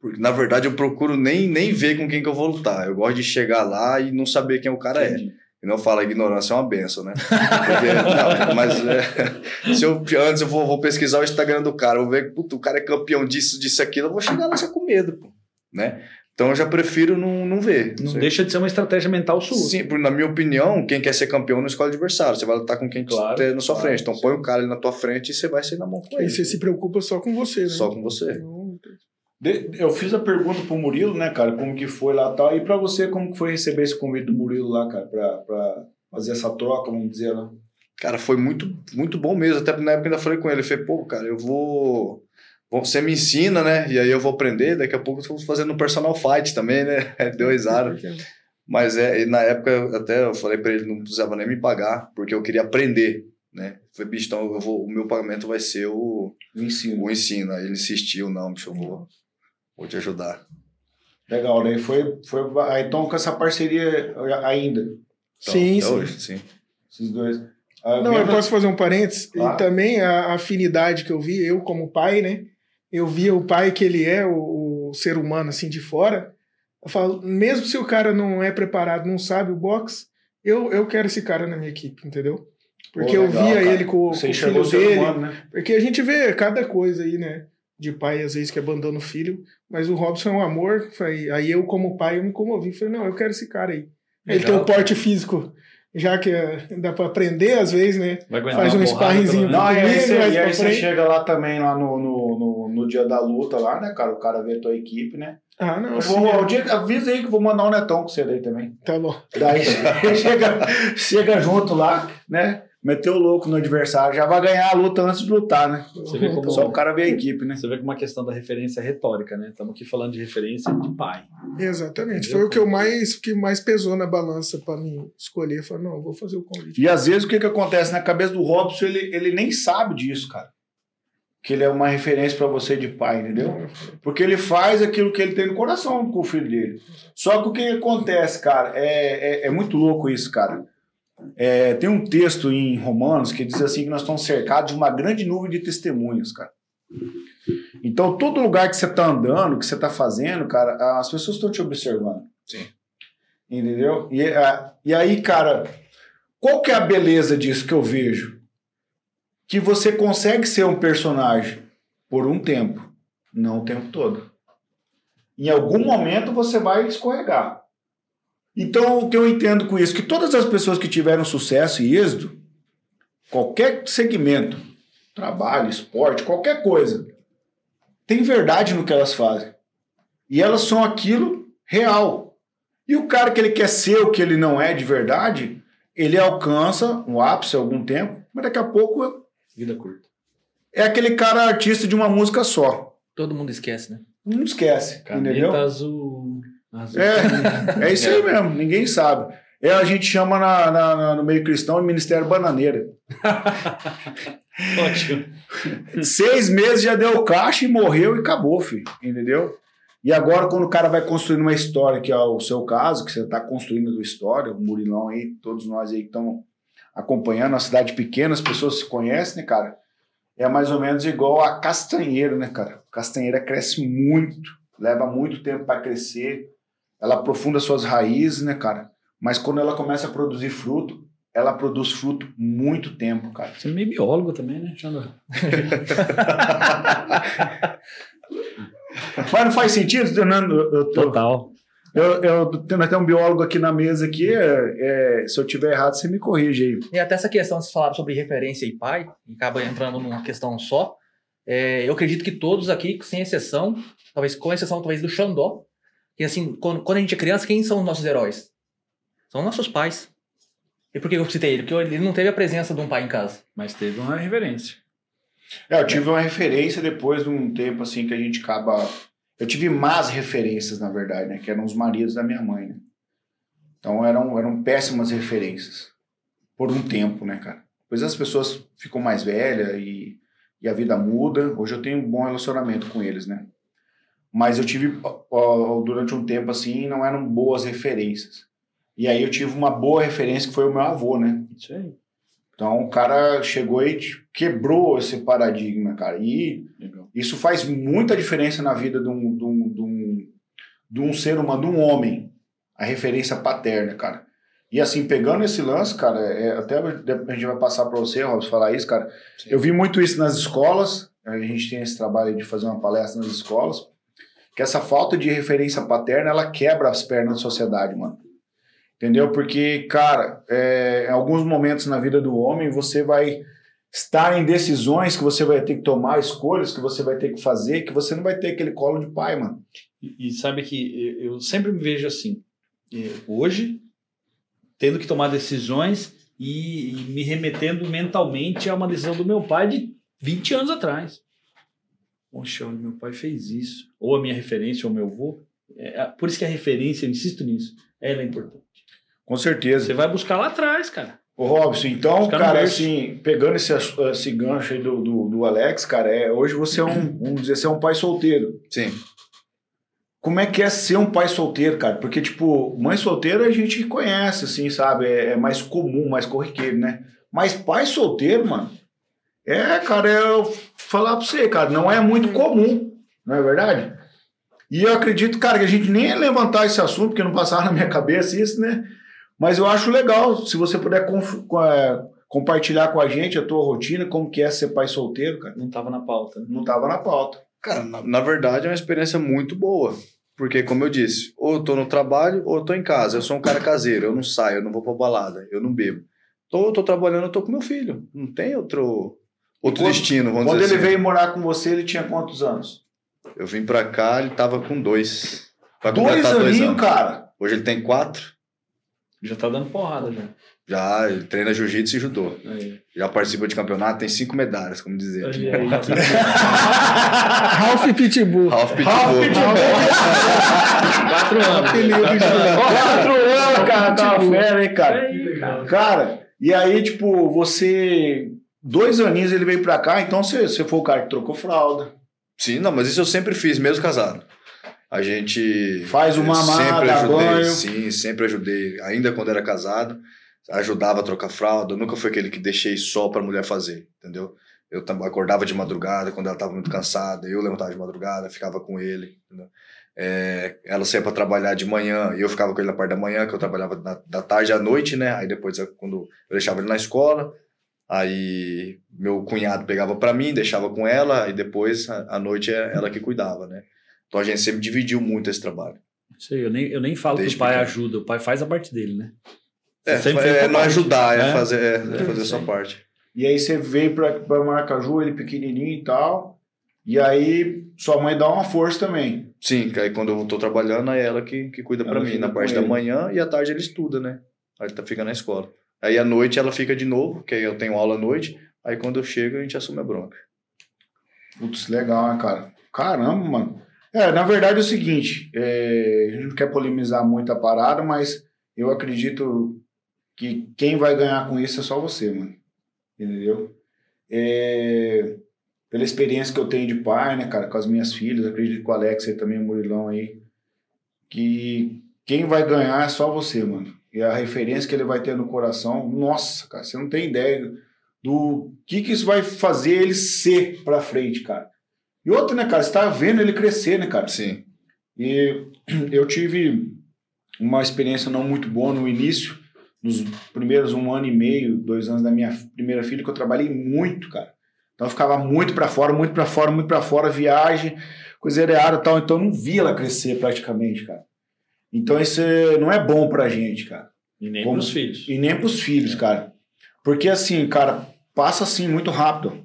Porque, na verdade, eu procuro nem, nem ver com quem que eu vou lutar. Eu gosto de chegar lá e não saber quem o cara Entendi. é. E não fala, ignorância é uma benção, né? Porque, não, mas é, se eu, antes eu vou, vou pesquisar o Instagram do cara, eu vou ver que o cara é campeão disso, disso, aquilo, eu vou chegar lá já com medo, pô, né? Então eu já prefiro não, não ver. Não sei. Deixa de ser uma estratégia mental sua. Sim, porque na minha opinião, quem quer ser campeão não escolhe adversário. Você vai lutar com quem claro, tem na sua claro, frente. Então sim. põe o cara ali na tua frente e você vai sair na mão com ele. E você se preocupa só com você, né? Só com você. Eu fiz a pergunta pro Murilo, né, cara? Como que foi lá e tal. E pra você, como que foi receber esse convite do Murilo lá, cara? Pra, pra fazer essa troca, vamos dizer lá. Cara, foi muito, muito bom mesmo. Até na época eu ainda falei com ele. Eu falei, pô, cara, eu vou... Bom, você me ensina, né? E aí eu vou aprender. Daqui a pouco eu estou fazendo um personal fight também, né? Deu risada. Mas é, na época até eu falei para ele não precisava nem me pagar, porque eu queria aprender, né? Eu falei, bicho, então eu vou, o meu pagamento vai ser o, o ensino. O ensino. Aí ele insistiu, não, bicho, eu vou, vou te ajudar. Legal, né? Foi, foi, então com essa parceria ainda. Então, sim, sim. Hoje, sim. Esses dois. Ah, não, eu pra... posso fazer um parênteses? Ah. E também a afinidade que eu vi, eu como pai, né? Eu via o pai que ele é, o, o ser humano assim de fora. Eu falo, mesmo se o cara não é preparado, não sabe o boxe, eu, eu quero esse cara na minha equipe, entendeu? Porque Pô, legal, eu via cara. ele com, com o filho dele. Humano, né? Porque a gente vê cada coisa aí, né? De pai, às vezes, que abandona o filho. Mas o Robson é um amor. Falei, aí eu, como pai, eu me comovi. Falei, não, eu quero esse cara aí. Legal, ele tem o um porte físico. Já que dá pra aprender, às vezes, né? Faz um sparringzinho. Não, e aí, você, e aí você chega lá também, lá no, no, no, no dia da luta, lá, né, cara? O cara vê a tua equipe, né? Ah, não. Eu vou, é. o dia, avisa aí que eu vou mandar um netão com você daí também. Tá bom. Daí chega, chega junto lá, né? Meteu o louco no adversário, já vai ganhar a luta antes de lutar, né? Você vê como, só o cara vê a equipe, né? Você vê como uma questão da referência retórica, né? Estamos aqui falando de referência de pai. Exatamente. Entendeu? Foi o que eu mais, que mais pesou na balança para mim escolher. Falei, não, eu vou fazer o convite. E às vezes o que, que acontece na cabeça do Robson, ele, ele nem sabe disso, cara. que ele é uma referência para você de pai, entendeu? Porque ele faz aquilo que ele tem no coração com o filho dele. Só que o que acontece, cara, é, é, é muito louco isso, cara. É, tem um texto em Romanos que diz assim que nós estamos cercados de uma grande nuvem de testemunhas, cara. Então, todo lugar que você está andando, que você está fazendo, cara, as pessoas estão te observando. Sim. Entendeu? E, e aí, cara, qual que é a beleza disso que eu vejo? Que você consegue ser um personagem por um tempo, não o tempo todo. Em algum momento você vai escorregar. Então, o que eu entendo com isso? Que todas as pessoas que tiveram sucesso e êxito, qualquer segmento, trabalho, esporte, qualquer coisa, tem verdade no que elas fazem. E elas são aquilo real. E o cara que ele quer ser o que ele não é de verdade, ele alcança um ápice há algum tempo, mas daqui a pouco... Vida curta. É aquele cara artista de uma música só. Todo mundo esquece, né? Não esquece, caneta, entendeu? Azul... Azul. É, é isso aí mesmo, ninguém sabe. É, a gente chama na, na, na, no meio cristão de Ministério Bananeira. Ótimo. Seis meses já deu caixa e morreu e acabou, filho, entendeu? E agora, quando o cara vai construindo uma história, que é o seu caso, que você está construindo a sua história, o Murilão aí, todos nós aí que estão acompanhando, a cidade pequena, as pessoas se conhecem, né, cara? É mais ou menos igual a castanheira, né, cara? Castanheira cresce muito, leva muito tempo para crescer, ela aprofunda suas raízes, né, cara? Mas quando ela começa a produzir fruto, ela produz fruto muito tempo, cara. Você é meio biólogo também, né, Xandor? Mas não faz sentido? Não, eu tô, Total. Eu, eu tenho até um biólogo aqui na mesa aqui, é, é, se eu tiver errado, você me corrige aí. E até essa questão que vocês falaram sobre referência e pai, e acaba entrando numa questão só, é, eu acredito que todos aqui, sem exceção, talvez com exceção talvez do Xandó, que assim, quando, quando a gente é criança, quem são os nossos heróis? São nossos pais. E por que eu citei ele? Porque ele não teve a presença de um pai em casa. Mas teve uma referência. É, eu tive uma referência depois de um tempo assim que a gente acaba... Eu tive más referências, na verdade, né? Que eram os maridos da minha mãe, né? Então eram, eram péssimas referências. Por um tempo, né, cara? Depois as pessoas ficam mais velhas e, e a vida muda. Hoje eu tenho um bom relacionamento com eles, né? Mas eu tive, durante um tempo assim, não eram boas referências. E aí eu tive uma boa referência que foi o meu avô, né? Isso aí. Então o cara chegou e quebrou esse paradigma, cara. E legal. Isso faz muita diferença na vida de um, de, um, de, um, de um ser humano, de um homem. A referência paterna, cara. E assim, pegando esse lance, cara, é, até a gente vai passar para você, Robson, falar isso, cara. Sim. Eu vi muito isso nas escolas. A gente tem esse trabalho de fazer uma palestra nas escolas. Que essa falta de referência paterna, ela quebra as pernas da sociedade, mano. Entendeu? Porque, cara, é, em alguns momentos na vida do homem, você vai estar em decisões que você vai ter que tomar, escolhas que você vai ter que fazer, que você não vai ter aquele colo de pai, mano. E, e sabe que eu sempre me vejo assim, hoje, tendo que tomar decisões e, e me remetendo mentalmente a uma decisão do meu pai de vinte anos atrás. Poxa, meu pai fez isso. Ou a minha referência, ou meu avô. É, por isso que a referência, eu insisto nisso, ela é importante. Com certeza. Você vai buscar lá atrás, cara. Ô, Robson, então, cara, assim, pegando esse, esse gancho aí do, do, do Alex, cara, é, hoje você é um, vamos dizer, você é um pai solteiro. Sim. Como é que é ser um pai solteiro, cara? Porque, tipo, mãe solteira a gente conhece, assim, sabe? É, é mais comum, mais corriqueiro, né? Mas pai solteiro, mano, é, cara, eu vou falar pra você, cara, não é muito comum, não é verdade? E eu acredito, cara, que a gente nem ia levantar esse assunto, porque não passava na minha cabeça isso, né? Mas eu acho legal, se você puder conf- é, compartilhar com a gente a tua rotina, como que é ser pai solteiro, cara. Não tava na pauta. Né? Não tava na pauta. Cara, na, na verdade é uma experiência muito boa, porque como eu disse, ou eu tô no trabalho ou eu tô em casa. Eu sou um cara caseiro, eu não saio, eu não vou pra balada, eu não bebo. Ou eu tô trabalhando, eu tô com meu filho, não tem outro, outro quando, destino, vamos dizer assim. Quando ele veio morar com você, ele tinha quantos anos? Eu vim pra cá, ele tava com dois. Pra dois aninhos, cara? Hoje ele tem quatro. Já tá dando porrada, já. Já, ele treina jiu-jitsu e judô. Aí. Já participa de campeonato, tem cinco medalhas, como dizer. Aí, aí, Ralph Pitbull. Ralph Pitbull. Ralph Pitbull. Quatro anos. Quatro anos, cara. Tá fera, hein, cara. Cara, e aí, tipo, você Dois aninhos ele veio pra cá, então você, você foi o cara que trocou fralda. Sim, não, mas isso eu sempre fiz, mesmo casado. A gente... Faz uma mamada, dá banho. Sim, sempre ajudei, ainda quando era casado, ajudava a trocar fralda, eu nunca fui aquele que deixei só pra mulher fazer, entendeu? Eu acordava de madrugada, quando ela estava muito cansada, eu levantava de madrugada, ficava com ele, entendeu? É, ela saía para trabalhar de manhã, eu ficava com ele na parte da manhã, que eu trabalhava na, da tarde à noite, né? Aí depois, quando eu deixava ele na escola, aí meu cunhado pegava para mim, deixava com ela, e depois, à noite, ela que cuidava, né? Então a gente sempre dividiu muito esse trabalho. Isso aí, eu nem, eu nem falo Desde que o pai pequeno. ajuda, o pai faz a parte dele, né? Você é, sempre é, é não ajudar, né? é fazer, é, é fazer a sua parte. E aí você veio para Maracaju, ele pequenininho e tal, e aí sua mãe dá uma força também. Sim, que aí quando eu tô trabalhando, é ela que, que cuida ela pra mim, na parte da manhã, e à tarde ele estuda, né? Aí ele tá, fica na escola. Aí à noite ela fica de novo, que aí eu tenho aula à noite, aí quando eu chego a gente assume a bronca. Putz, legal, né, cara? Caramba, mano. É, na verdade é o seguinte, é, a gente não quer polemizar muito a parada, mas eu acredito que quem vai ganhar com isso é só você, mano. Entendeu? É... Pela experiência que eu tenho de pai, né, cara, com as minhas filhas, acredito que o Alex e também o Murilão aí, que quem vai ganhar é só você, mano. E a referência que ele vai ter no coração, nossa, cara, você não tem ideia do que que isso vai fazer ele ser pra frente, cara. E outra, né, cara, você tá vendo ele crescer, né, cara? Sim. E eu tive uma experiência não muito boa no início, nos primeiros um ano e meio, dois anos da minha primeira filha, que eu trabalhei muito, cara. Então eu ficava muito pra fora, muito pra fora, muito pra fora, viagem, coisa areada e tal. Então eu não via ela crescer praticamente, cara. Então isso não é bom pra gente, cara. E nem Como... pros filhos. E nem pros filhos, cara. Porque assim, cara, passa assim muito rápido.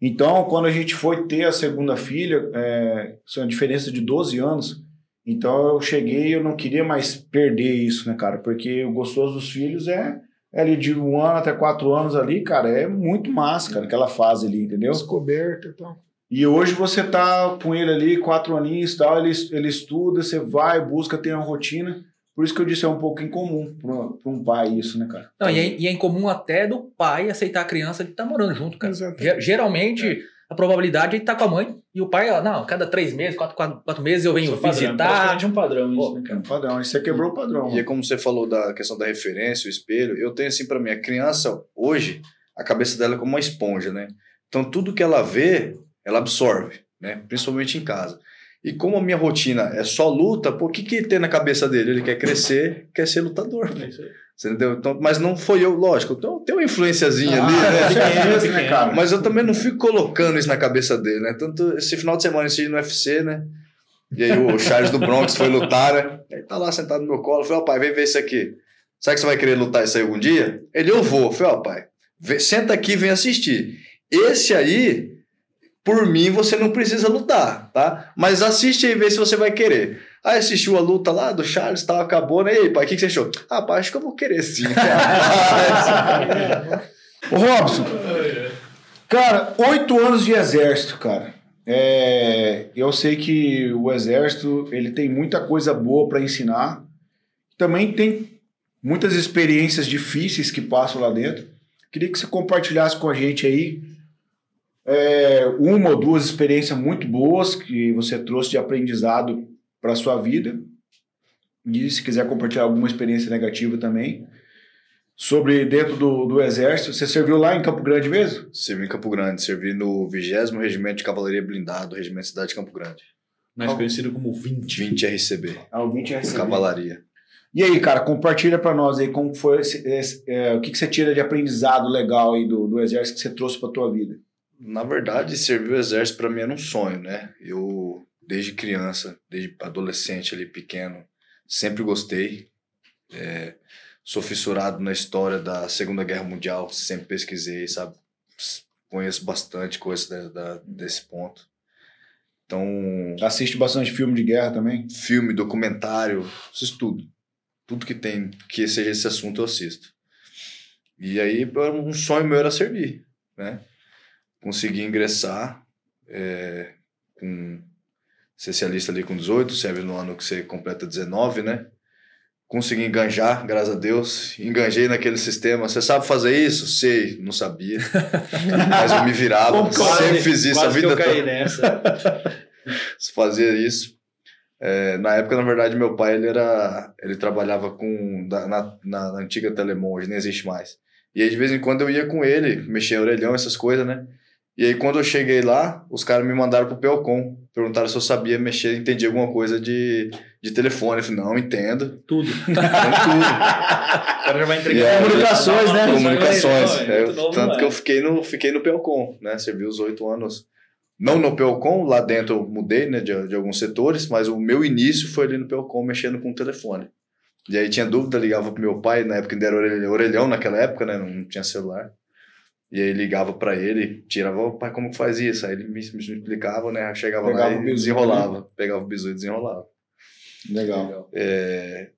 Então quando a gente foi ter a segunda filha, é... isso é uma diferença de doze anos. Então eu cheguei e eu não queria mais perder isso, né, cara? Porque o gostoso dos filhos é... ali de um ano até quatro anos ali, cara, é muito massa, cara, aquela fase ali, entendeu? Descoberta e tal. E hoje você tá com ele ali, quatro aninhos e tal, ele, ele estuda, você vai, busca, tem uma rotina. Por isso que eu disse, é um pouco incomum para um pai isso, né, cara? Não, e é, e é incomum até do pai aceitar a criança que tá morando junto, cara. Exatamente. Geralmente, é. a probabilidade é ele tá com a mãe e o pai, não, cada três meses, quatro, quatro, quatro meses eu venho isso visitar. É um padrão isso, né, cara? É um padrão, isso você quebrou o padrão. E é como você falou da questão da referência, o espelho, eu tenho assim para mim, a criança hoje, a cabeça dela é como uma esponja, né? Então tudo que ela vê, ela absorve, né? Principalmente em casa. E como a minha rotina é só luta, pô, o que que ele tem na cabeça dele? Ele quer crescer, quer ser lutador, né? Você entendeu? Então, mas não foi eu, lógico, eu tenho uma influenciazinha ah, ali, né? É, é, é, né, cara? Mas eu também não fico colocando isso na cabeça dele, né? Tanto esse final de semana, esse dia no U F C, né? E aí o Charles do Bronx foi lutar, né? Ele tá lá sentado no meu colo, eu falei, ó, pai, vem ver isso aqui. Será que você vai querer lutar isso aí algum dia? Ele, eu vou. Eu falei, ó, pai, vem, senta aqui e vem assistir. Esse aí... Por mim, você não precisa lutar, tá? Mas assiste aí e vê se você vai querer. Aí assistiu a luta lá do Charles e tal, acabou, né? E aí, pai, o que, que você achou? Ah, pai, acho que eu vou querer sim. Ô, Robson, cara, oito anos de exército, cara. É, eu sei que o exército, ele tem muita coisa boa para ensinar. Também tem muitas experiências difíceis que passam lá dentro. Queria que você compartilhasse com a gente aí É, uma ou duas experiências muito boas que você trouxe de aprendizado para a sua vida, e se quiser compartilhar alguma experiência negativa também, sobre dentro do, do Exército. Você serviu lá em Campo Grande mesmo? Servi em Campo Grande, servi no vigésimo Regimento de Cavalaria Blindado, Regimento Cidade de Campo Grande. Mais ah, conhecido como vinte. vinte R C B. Ah, o vinte R C B. Cavalaria. E aí, cara, compartilha para nós aí como foi esse, esse, é, o que, que você tira de aprendizado legal aí do, do Exército que você trouxe para a tua vida. Na verdade, servir o exército para mim era um sonho, né? Eu, desde criança, desde adolescente ali, pequeno, sempre gostei. É, sou fissurado na história da Segunda Guerra Mundial, sempre pesquisei, sabe? Conheço bastante coisa da, da, desse ponto. Então... Assiste bastante filme de guerra também? Filme, documentário, assisto tudo. Tudo que tem, que seja esse assunto, eu assisto. E aí, um sonho meu era servir, né? Consegui ingressar é, com... Você se alista ali com dezoito, serve no ano que você completa dezenove, né? consegui enganjar, graças a Deus. Enganjei naquele sistema. Você sabe fazer isso? Sei. Não sabia. Mas eu me virava. Bom, quase, sempre fiz isso a vida toda. Quase que eu caí nessa. Fazia isso. É, na época, na verdade, meu pai, ele era... Ele trabalhava com... Na, na, na antiga Telemon, hoje nem existe mais. E aí, de vez em quando, eu ia com ele, mexia em orelhão, essas coisas, né? E aí, quando eu cheguei lá, os caras me mandaram pro Pelcom. Perguntaram se eu sabia mexer, entendia alguma coisa de, de telefone. Eu falei, não, entendo. Tudo. Entendo tudo. O cara já vai entregar. Comunicações, né? Comunicações. É, tanto que eu fiquei no, fiquei no Pelcom, né? Servi os oito anos. Não no Pelcom, lá dentro eu mudei, né? De, de alguns setores, mas o meu início foi ali no Pelcom, mexendo com o telefone. E aí tinha dúvida, ligava pro meu pai, na época ainda era orelhão naquela época, né? Não tinha celular. E aí ligava pra ele, tirava, o pai, como que faz isso? Aí ele me explicava, né? Chegava pegava lá e desenrolava. Bizu. Pegava o bizu e desenrolava. Legal. É,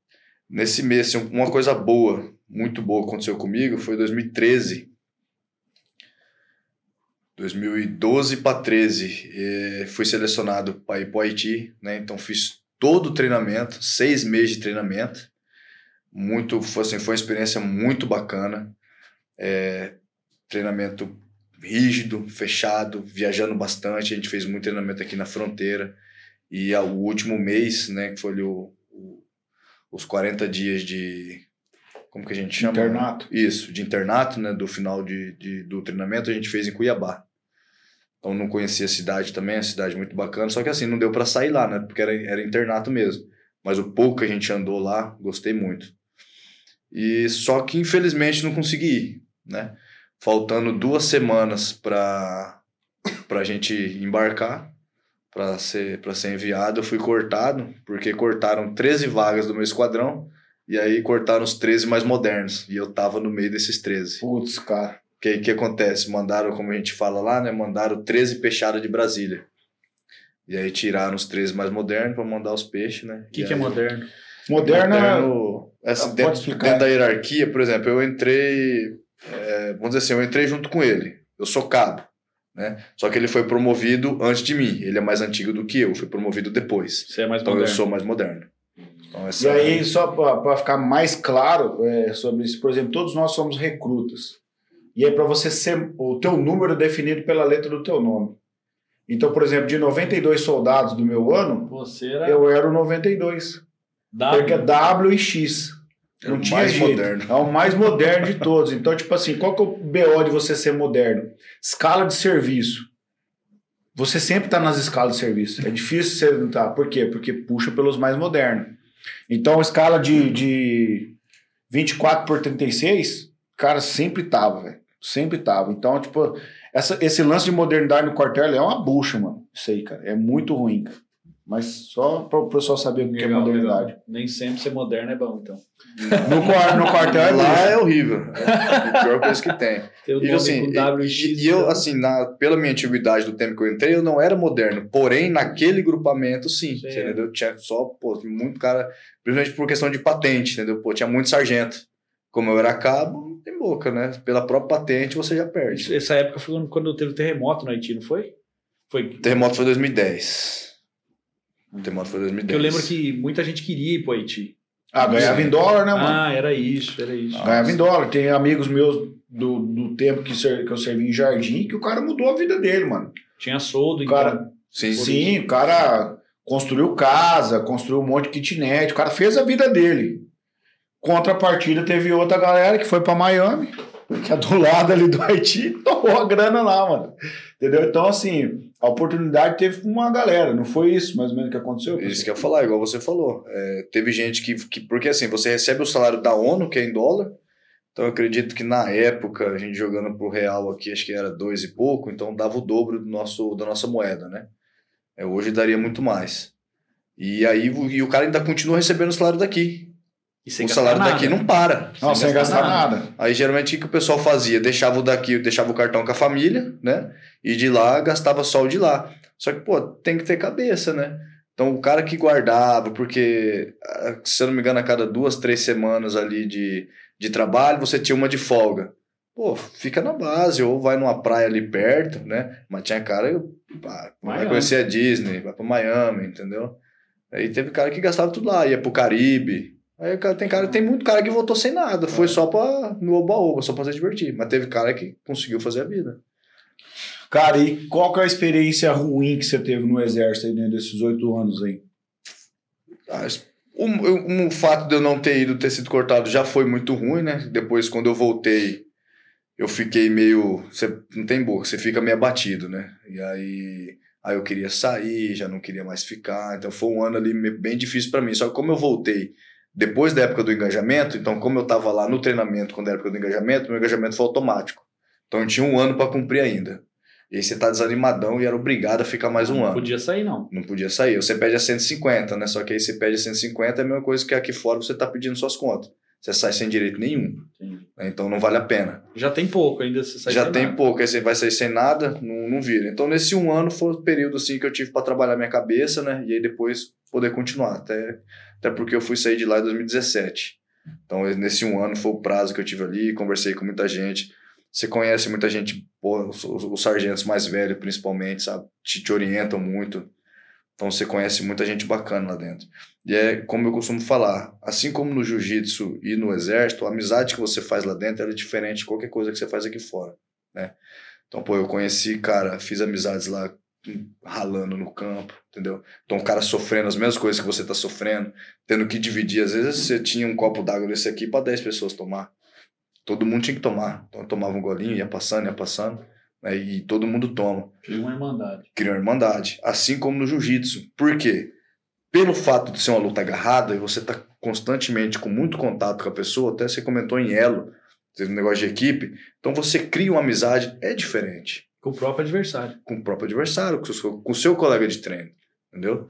nesse mês, uma coisa boa, muito boa aconteceu comigo, foi dois mil e treze. dois mil e doze para treze, é, fui selecionado para ir pro Haiti, né? Então fiz todo o treinamento, seis meses de treinamento. Muito, assim, foi uma experiência muito bacana. É, treinamento rígido, fechado, viajando bastante. A gente fez muito treinamento aqui na fronteira. E o último mês, né, que foi ali o, o, os quarenta dias de... Como que a gente chama? Internato. Isso, de internato, né, do final de, de, do treinamento, a gente fez em Cuiabá. Então, não conhecia a cidade também, é uma cidade muito bacana. Só que assim, não deu para sair lá, né, porque era, era internato mesmo. Mas o pouco que a gente andou lá, gostei muito. E só que, infelizmente, não consegui ir, né? Faltando duas semanas para a gente embarcar, para ser, pra ser enviado, eu fui cortado, porque cortaram treze vagas do meu esquadrão, e aí cortaram os treze mais modernos, e eu tava no meio desses treze. Putz, cara. Que aí o que acontece? Mandaram, como a gente fala lá, né? Mandaram treze peixadas de Brasília. E aí tiraram os treze mais modernos para mandar os peixes, né? O que, que aí... é moderno? Moderno, moderno é... Assim, dentro, dentro da hierarquia, por exemplo, eu entrei... É, vamos dizer assim, eu entrei junto com ele, eu sou cabo, né? Só que ele foi promovido antes de mim, ele é mais antigo do que eu, fui promovido depois. Você é mais então moderno. Eu sou mais moderno. Então, essa... E aí, só para ficar mais claro é, sobre isso, por exemplo, todos nós somos recrutas, e é para você ser o teu número definido pela letra do teu nome. Então, por exemplo, de noventa e dois soldados do meu ano, você era... eu era o noventa e dois, W. Porque é W e X. Não é o tinha mais jeito. Moderno. É o mais moderno de todos. Então, tipo assim, qual que é o B O de você ser moderno? Escala de serviço. Você sempre tá nas escalas de serviço. É difícil você não tá. Por quê? Porque puxa pelos mais modernos. Então, escala de, de vinte e quatro por trinta e seis, cara, sempre tava, velho. Sempre tava. Então, tipo, essa, esse lance de modernidade no quartel é uma bucha, mano. Isso aí, cara. É muito ruim, cara. Mas só para o pessoal saber o que legal, é modernidade. Legal. Nem sempre ser moderno é bom, então. No, no quartel é lá é horrível. É a pior coisa que tem. tem e assim, e, e eu, assim na, pela minha antiguidade do tempo que eu entrei, eu não era moderno. Porém, naquele grupamento, sim. sim. Você entendeu? Tinha só, pô, muito cara... Principalmente por questão de patente, entendeu? Pô, tinha muito sargento. Como eu era cabo, tem boca, né? Pela própria patente, você já perde. Essa época foi quando teve o terremoto no Haiti, não foi? foi... O terremoto foi em dois mil e dez. O terremoto foi dois mil e dez. Eu lembro que muita gente queria ir pro Haiti. Ah, ganhava em dólar, né, mano? Ah, era isso, era isso. Ganhava em dólar. Tem amigos meus do, do tempo que, ser, que eu servi em Jardim que o cara mudou a vida dele, mano. Tinha soldo, então. Cara, sim, sim, o cara construiu casa, construiu um monte de kitnet. O cara fez a vida dele. Contrapartida, teve outra galera que foi pra Miami, que é do lado ali do Haiti, tomou a grana lá, mano. Entendeu? Então, assim, a oportunidade teve uma galera. Não foi isso, mais ou menos, que aconteceu? Isso que eu ia falar, igual você falou. É, teve gente que, que... Porque, assim, você recebe o salário da ONU, que é em dólar. Então, eu acredito que, na época, a gente jogando pro real aqui, acho que era dois e pouco. Então, dava o dobro do nosso, da nossa moeda, né? É, hoje, daria muito mais. E aí, e o cara ainda continua recebendo o salário daqui. O salário nada, daqui não para. Não, sem, sem gastar, gastar nada. nada. Aí, geralmente, o que o pessoal fazia? Deixava o daqui, deixava o cartão com a família, né? E de lá, gastava só o de lá. Só que, pô, tem que ter cabeça, né? Então, o cara que guardava, porque, se eu não me engano, a cada duas, três semanas ali de, de trabalho, você tinha uma de folga. Pô, fica na base, ou vai numa praia ali perto, né? Mas tinha cara, eu, pá, vai conhecer a Disney, vai pra Miami, entendeu? Aí teve cara que gastava tudo lá, ia pro Caribe... Aí tem, cara, tem muito cara que votou sem nada, foi é. só pra, no oba-oba, só pra se divertir. Mas teve cara que conseguiu fazer a vida. Cara, e qual que é a experiência ruim que você teve no exército aí dentro desses oito anos aí? Ah, o, o, o fato de eu não ter ido, ter sido cortado já foi muito ruim, né? Depois, quando eu voltei, eu fiquei meio... Você não tem boca, você fica meio abatido, né? E aí... Aí eu queria sair, já não queria mais ficar. Então foi um ano ali bem difícil pra mim. Só que como eu voltei depois da época do engajamento, então como eu tava lá no treinamento quando era a época do engajamento, meu engajamento foi automático. Então eu tinha um ano pra cumprir ainda. E aí você tá desanimadão e era obrigado a ficar mais um ano. Não podia sair, não. Não podia sair. Você pede a cento e cinquenta, né? Só que aí você pede a cento e cinquenta, é a mesma coisa que aqui fora você tá pedindo suas contas. Você sai sem direito nenhum. Sim. Então não vale a pena. Já tem pouco ainda, você sai Já sem tem nada. pouco, aí você vai sair sem nada, não, não vira. Então nesse um ano foi o período assim, que eu tive para trabalhar minha cabeça, né? E aí depois poder continuar. Até, até porque eu fui sair de lá em dois mil e dezessete. Então nesse um ano foi o prazo que eu tive ali, conversei com muita gente. Você conhece muita gente, pô, os, os sargentos mais velhos principalmente, sabe? Te, te orientam muito. Então você conhece muita gente bacana lá dentro. E é como eu costumo falar, assim como no jiu-jitsu e no exército, a amizade que você faz lá dentro ela é diferente de qualquer coisa que você faz aqui fora, né? Então, pô, eu conheci, cara, fiz amizades lá ralando no campo, entendeu? Então o cara sofrendo as mesmas coisas que você tá sofrendo, tendo que dividir. Às vezes você tinha um copo d'água desse aqui para dez pessoas tomar. Todo mundo tinha que tomar. Então eu tomava um golinho, ia passando, ia passando. E todo mundo toma. Cria uma irmandade. Cria uma irmandade. Assim como no jiu-jitsu. Por quê? Pelo fato de ser uma luta agarrada e você tá constantemente com muito contato com a pessoa, até você comentou em elo, um negócio de equipe, então você cria uma amizade, é diferente. Com o próprio adversário. Com o próprio adversário, com o seu, com o seu colega de treino, entendeu?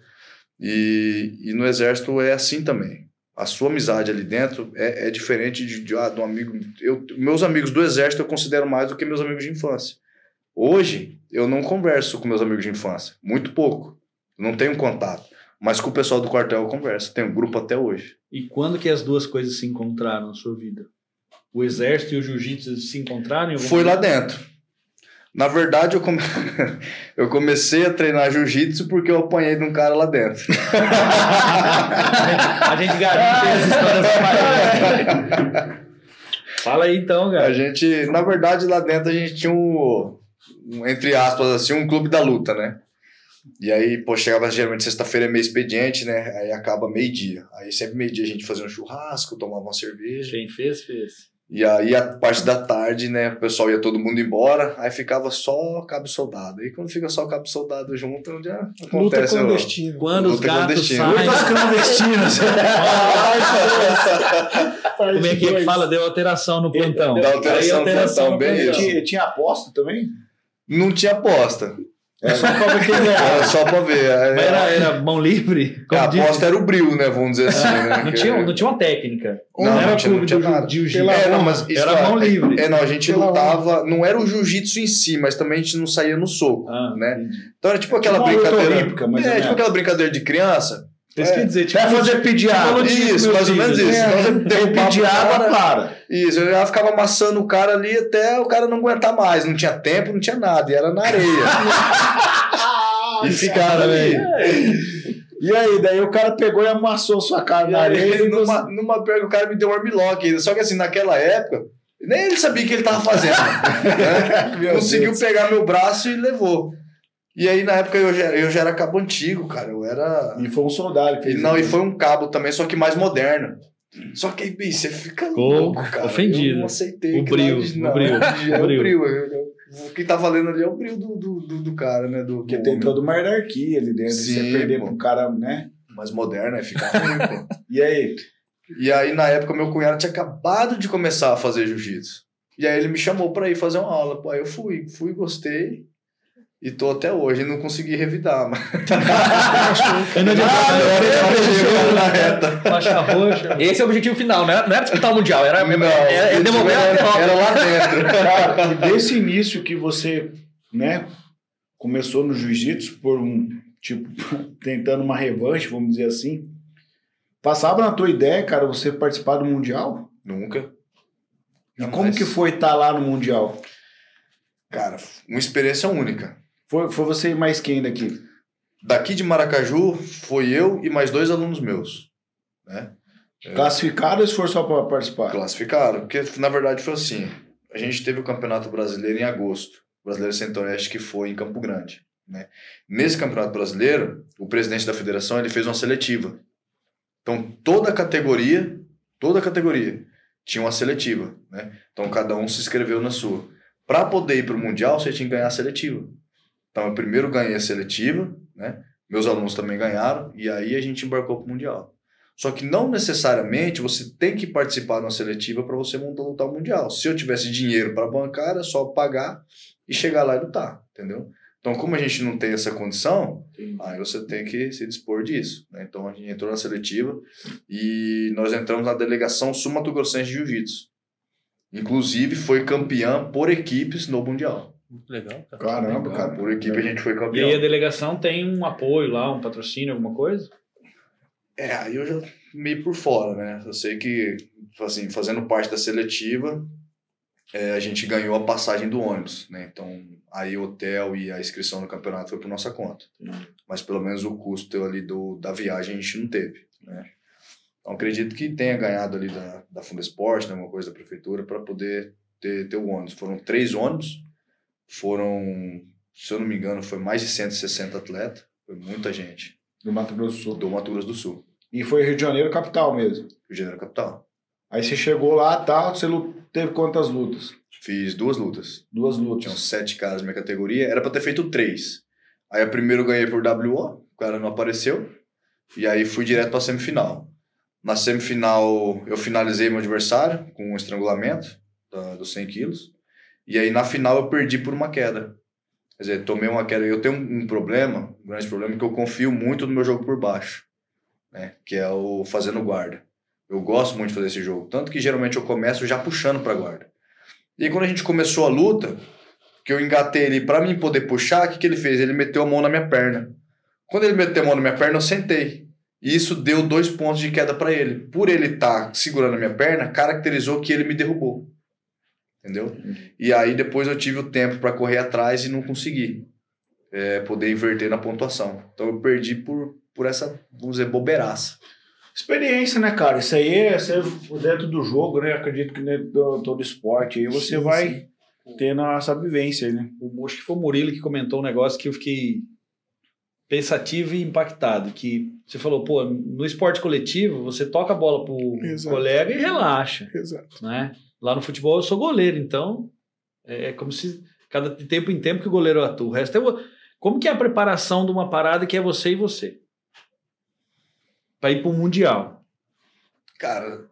E, e no exército é assim também. A sua amizade ali dentro é, é diferente de, de, ah, de um amigo... Eu, meus amigos do exército eu considero mais do que meus amigos de infância. Hoje, eu não converso com meus amigos de infância. Muito pouco. Não tenho contato. Mas com o pessoal do quartel eu converso. Tenho um grupo até hoje. E quando que as duas coisas se encontraram na sua vida? O exército e o jiu-jitsu se encontraram? Foi lá dentro. Na verdade, eu, come... eu comecei a treinar jiu-jitsu porque eu apanhei de um cara lá dentro. A gente garante as histórias. Fala aí então, cara. A gente, na verdade, lá dentro a gente tinha um... entre aspas, assim, um clube da luta, né? E aí, pô, chegava geralmente sexta-feira é meio expediente, né? Aí acaba meio-dia. Aí sempre meio-dia a gente fazia um churrasco, tomava uma cerveja. Quem fez, fez. E aí a parte da tarde, né? O pessoal ia todo mundo embora, aí ficava só cabo soldado. Aí quando fica só cabo soldado junto, onde já acontece... Luta clandestina. Ó, quando luta os gatos saem... Lutas clandestinas. Como é que fala? Deu alteração no plantão. Deu alteração, alteração no plantão, bem isso. Tinha, tinha aposta também? Não tinha aposta. Era só pra ver quem ganhava. Era só pra ver. Era, era, era mão livre? A aposta era o bril, né? Vamos dizer assim. Né? Não, tinha, não tinha uma técnica. Não, não, não era tinha, clube não tinha do jiu-jitsu. É, não, mas isso, era mão livre. É, não, a gente Pela lutava... Não era o jiu-jitsu em si, mas também a gente não saía no soco, ah, né? Entendi. Então era tipo aquela era brincadeira... Olímpica, mas é, tipo aquela brincadeira de criança... É. Quer dizer, tipo, vai fazer pediada. Isso, mais ou menos isso. Então, pediada, para. Isso, eu já ficava amassando o cara ali até o cara não aguentar mais. Não tinha tempo, não tinha nada. E era na areia. E ficaram ali. E aí, daí o cara pegou e amassou sua cara e na areia. Ele, numa, numa perna, o cara me deu um armlock ainda. Só que assim, naquela época, nem ele sabia o que ele tava fazendo. Né? Conseguiu Deus. pegar meu braço e levou. E aí, na época, eu já, eu já era cabo antigo, cara. Eu era... E foi um soldado. Que não, e foi um cabo também, só que mais moderno. Só que aí, você fica louco, cara. Ofendido. Eu não aceitei. O bril. Não, o bril. É o bril. Quem tá valendo ali é o bril do, do, do, do cara, né? Do, Porque tem toda uma hierarquia ali dentro. Sim, você perder pra um cara, né? Mais moderno, aí fica ruim, pô. E aí? E aí, na época, meu cunhado tinha acabado de começar a fazer jiu-jitsu. E aí, ele me chamou pra ir fazer uma aula. Pô, aí eu fui. Fui, gostei. E tô até hoje, não consegui revidar, mas... Eu não adiantava, faixa roxa. Esse é o objetivo final, né? Não era disputar o Mundial, era devolver a... Era lá dentro. Cara, desse início que você, né, começou no jiu-jitsu por um, tipo, tentando uma revanche, vamos dizer assim, passava na tua ideia, cara, você participar do Mundial? Nunca. E não, como mas... que foi estar lá no Mundial? Cara, uma experiência única. Foi, foi você e mais quem daqui? Daqui de Maracaju, foi eu e mais dois alunos meus. Né? É. Classificaram ou se for só para participar? Classificaram, porque na verdade foi assim. A gente teve o Campeonato Brasileiro em agosto, o Brasileiro Centro-Oeste, que foi em Campo Grande, né? Nesse Campeonato Brasileiro, o presidente da federação, ele fez uma seletiva. Então, toda a categoria, toda a categoria tinha uma seletiva, né? Então, cada um se inscreveu na sua. Para poder ir para o Mundial, você tinha que ganhar a seletiva. Então, eu primeiro ganhei a seletiva, né? Meus alunos também ganharam, e aí a gente embarcou para o Mundial. Só que não necessariamente você tem que participar de uma seletiva para você montar lutar o Mundial. Se eu tivesse dinheiro para bancar, era só pagar e chegar lá e lutar, entendeu? Então, como a gente não tem essa condição, sim, aí você tem que se dispor disso, né? Então, a gente entrou na seletiva e nós entramos na delegação sul-mato-grossense de jiu-jitsu. Inclusive, foi campeã por equipes no Mundial. Muito legal, cara. Caramba, legal, cara. Por equipe legal. A gente foi campeão. E aí a delegação tem um apoio lá, um patrocínio, alguma coisa? É, aí eu já meio por fora, né? Eu sei que, assim, fazendo parte da seletiva, é, a gente ganhou a passagem do ônibus, né? Então, aí o hotel e a inscrição no campeonato foi por nossa conta. Hum. Mas pelo menos o custo ali do, da viagem a gente não teve, né? Então, acredito que tenha ganhado ali da, da Fundesporte, né? Alguma coisa da prefeitura, para poder ter, ter o ônibus. Foram três ônibus, foram, se eu não me engano, foi mais de cento e sessenta atletas, foi muita gente. Do Mato Grosso do Sul. Do Mato Grosso do Sul. E foi Rio de Janeiro capital mesmo? Rio de Janeiro capital. Aí você chegou lá, tá, você teve quantas lutas? Fiz duas lutas. Duas lutas. Tinham sete caras na minha categoria, era pra ter feito três. Aí a primeira eu ganhei por W O, o cara não apareceu, e aí fui direto pra semifinal. Na semifinal eu finalizei meu adversário com um estrangulamento da, dos cem quilos, e aí na final eu perdi por uma queda. Quer dizer, tomei uma queda. Eu tenho um problema, um grande problema, que eu confio muito no meu jogo por baixo, né? Que é o fazendo guarda. Eu gosto muito de fazer esse jogo. Tanto que geralmente eu começo já puxando pra guarda. E aí, quando a gente começou a luta, que eu engatei ele pra mim poder puxar, o que, que ele fez? Ele meteu a mão na minha perna. Quando ele meteu a mão na minha perna, eu sentei. E isso deu dois pontos de queda pra ele. Por ele estar segurando a minha perna, caracterizou que ele me derrubou. Entendeu? E aí depois eu tive o tempo para correr atrás e não consegui é, poder inverter na pontuação. Então eu perdi por, por essa, vamos dizer, bobeiraça. Experiência, né, cara? Isso aí é dentro do jogo, né? Acredito que dentro de todo esporte aí você sim, vai sim. tendo essa vivência aí, né? O, acho que foi o Murilo que comentou um negócio que eu fiquei pensativo e impactado, que você falou, pô, no esporte coletivo você toca a bola pro exato. Colega e relaxa. Exato. Né? Lá no futebol eu sou goleiro, então é como se cada tempo em tempo que o goleiro atua. O resto é o... Como que é a preparação de uma parada que é você e você? Para ir para o Mundial. Cara,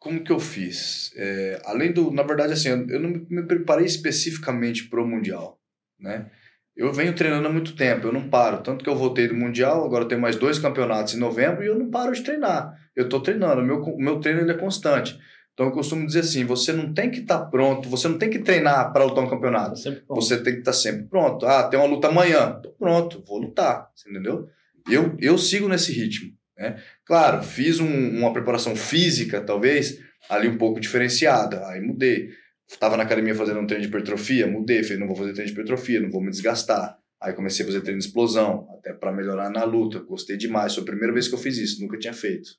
como que eu fiz? É, além do... Na verdade, assim, eu não me preparei especificamente para o Mundial, né? Eu venho treinando há muito tempo, eu não paro. Tanto que eu voltei do Mundial, agora tem mais dois campeonatos em novembro e eu não paro de treinar. Eu estou treinando, o meu, o meu treino ele é constante. Então eu costumo dizer assim, você não tem que estar tá pronto, você não tem que treinar para lutar um campeonato. Tá você tem que estar tá sempre pronto. Ah, tem uma luta amanhã. Tô pronto, vou lutar, você entendeu? Eu, eu sigo nesse ritmo, né? Claro, fiz um, uma preparação física, talvez, ali um pouco diferenciada. Aí mudei. Estava na academia fazendo um treino de hipertrofia, mudei. Falei, não vou fazer treino de hipertrofia, não vou me desgastar. Aí comecei a fazer treino de explosão, até para melhorar na luta. Gostei demais, foi a primeira vez que eu fiz isso, nunca tinha feito.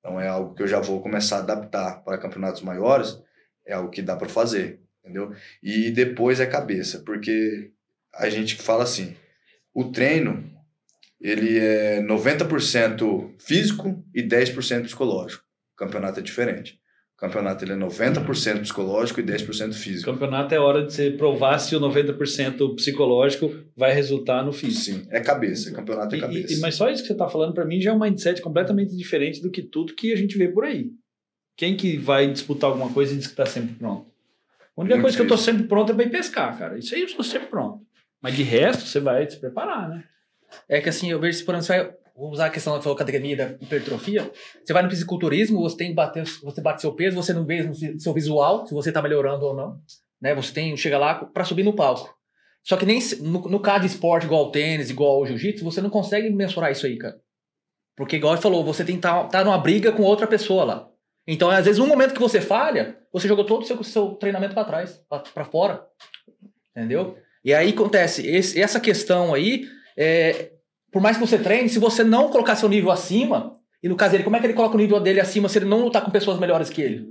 Então é algo que eu já vou começar a adaptar para campeonatos maiores, é algo que dá para fazer, entendeu? E depois é cabeça, porque a gente fala assim, o treino, ele é noventa por cento físico e dez por cento psicológico. O campeonato é diferente. O campeonato ele é noventa por cento psicológico e dez por cento físico. O campeonato é hora de você provar se o noventa por cento psicológico vai resultar no físico. Sim, é cabeça. Campeonato é cabeça. E, e, mas só isso que você está falando, para mim, já é um mindset completamente diferente do que tudo que a gente vê por aí. Quem que vai disputar alguma coisa e diz que está sempre pronto? A única muito coisa difícil. Que eu estou sempre pronto é para ir pescar, cara. Isso aí eu estou sempre pronto. Mas de resto, você vai se preparar, né? É que assim, eu vejo se por exemplo, você vai... Vou usar a questão da academia da hipertrofia. Você vai no fisiculturismo, você tem que bater, você bate seu peso, você não vê seu visual, se você está melhorando ou não, né? Você tem, chega lá para subir no palco. Só que nem no, no caso de esporte, igual ao tênis, igual ao jiu-jitsu, você não consegue mensurar isso aí, cara. Porque, igual você falou, você tem que tá, tá numa briga com outra pessoa lá. Então, às vezes, um momento que você falha, você jogou todo o seu, seu treinamento para trás, para fora. Entendeu? E aí acontece, esse, essa questão aí é... Por mais que você treine, se você não colocar seu nível acima, E no caso dele, como é que ele coloca o nível dele acima se ele não lutar com pessoas melhores que ele?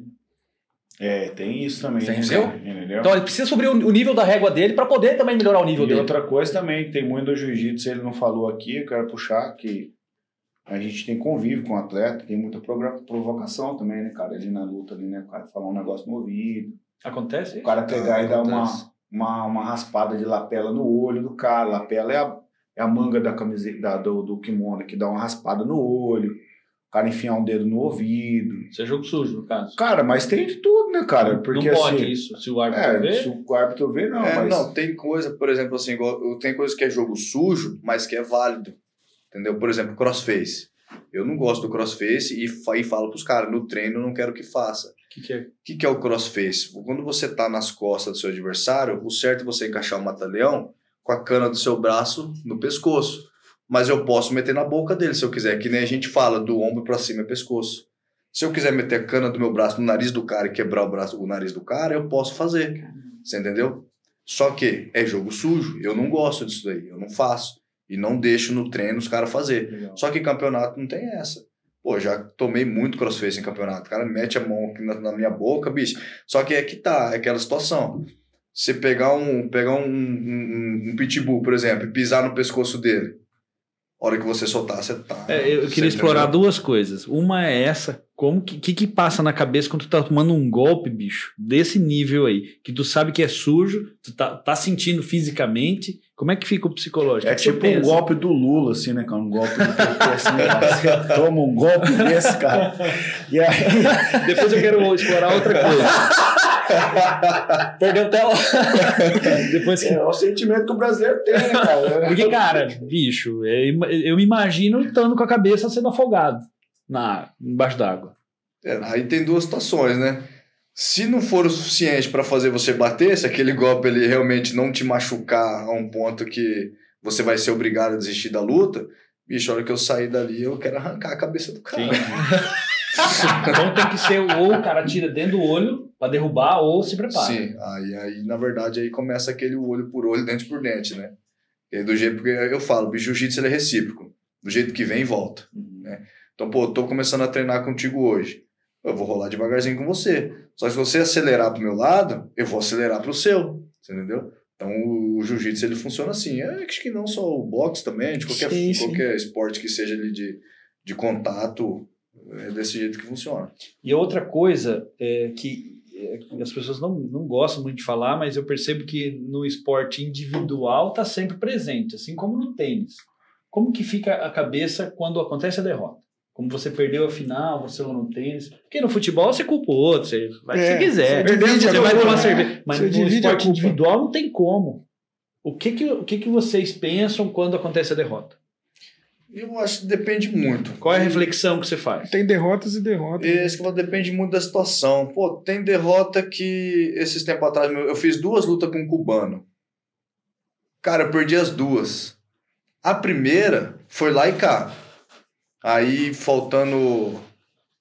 É, tem isso também. Você entendeu? entendeu? Então ele precisa subir o nível da régua dele para poder também melhorar o nível e dele. E outra coisa também, tem muito do jiu-jitsu, ele não falou aqui, eu quero puxar que a gente tem convívio com o atleta, tem muita provocação também, né, cara? Ali na luta, ali, né, o cara falar um negócio no ouvido. Acontece? O cara pegar ah, e dar uma, uma, uma raspada de lapela no olho do cara. Lapela é a, é a manga da camiseta, da, do, do kimono que dá uma raspada no olho. O cara enfiar um dedo no ouvido. Isso é jogo sujo, no caso. Cara, mas tem de tudo, né, cara? Porque, não pode assim, isso, se o árbitro é, ver. Se o árbitro ver, não. É, mas... Não, tem coisa, por exemplo, assim, tem coisa que é jogo sujo, mas que é válido. Entendeu? Por exemplo, crossface. Eu não gosto do crossface e, e falo pros caras, no treino eu não quero que faça. O que, que é? O que, que é o crossface? Quando você tá nas costas do seu adversário, o certo é você encaixar o mata-leão com a cana do seu braço no pescoço. Mas eu posso meter na boca dele se eu quiser, que nem a gente fala, do ombro pra cima é pescoço. Se eu quiser meter a cana do meu braço no nariz do cara e quebrar o, braço, o nariz do cara, eu posso fazer. Você entendeu? Só que é jogo sujo, eu não gosto disso daí, eu não faço. E não deixo no treino os caras fazer. Legal. Só que campeonato não tem essa. Pô, já tomei muito crossface em campeonato. O cara mete a mão aqui na, na minha boca, bicho. Só que é que tá, é aquela situação. Você pegar um, pegar um, um, um pitbull, por exemplo, e pisar no pescoço dele. A hora que você soltar, você tá... É, eu queria explorar duas coisas. Uma é essa. Como que, que que passa na cabeça quando tu tá tomando um golpe, bicho, desse nível aí, que tu sabe que é sujo, tu tá, tá sentindo fisicamente, como é que fica o psicológico? É que tipo um golpe do Lula, assim, né, cara? Um golpe do Lula, você toma um golpe desse, cara. E aí... Depois eu quero explorar outra coisa. Perdeu até o... Depois que... É o sentimento que o brasileiro tem, né, cara? Porque, cara, bicho, eu me imagino lutando com a cabeça sendo afogado. Na, embaixo d'água. É, aí tem duas situações, né? Se não for o suficiente para fazer você bater, se aquele golpe ele realmente não te machucar a um ponto que você vai ser obrigado a desistir da luta, bicho, a hora que eu sair dali, eu quero arrancar a cabeça do cara. Então tem que ser ou o cara tira dentro do olho para derrubar ou se prepara. Sim, aí, aí na verdade aí começa aquele olho por olho, dente por dente, né? E do jeito que eu falo, bicho, o jiu-jitsu ele é recíproco. Do jeito que vem, volta, uhum. né? Então, pô, eu tô começando a treinar contigo hoje. Eu vou rolar devagarzinho com você. Só que se você acelerar pro meu lado, eu vou acelerar pro seu. Você entendeu? Então, o, o jiu-jitsu, ele funciona assim. É, acho que não só o boxe também, de qualquer, sim, sim. qualquer esporte que seja ali de, de contato, é desse jeito que funciona. E outra coisa é que as pessoas não, não gostam muito de falar, mas eu percebo que no esporte individual tá sempre presente, assim como no tênis. Como que fica a cabeça quando acontece a derrota? Como você perdeu a final, você não tem... Porque no futebol você culpa o outro, você vai é, se você quiser. Você, você vai culpa, tomar cerveja. Mas no esporte individual não tem como. O que que, o que que vocês pensam quando acontece a derrota? Eu acho que depende muito. Qual é a reflexão que você faz? Tem derrotas e derrotas. Esse que depende muito da situação. Pô, tem derrota que... Esses tempos atrás, eu fiz duas lutas com um cubano. Cara, eu perdi as duas. A primeira foi lá e cá. Aí, faltando...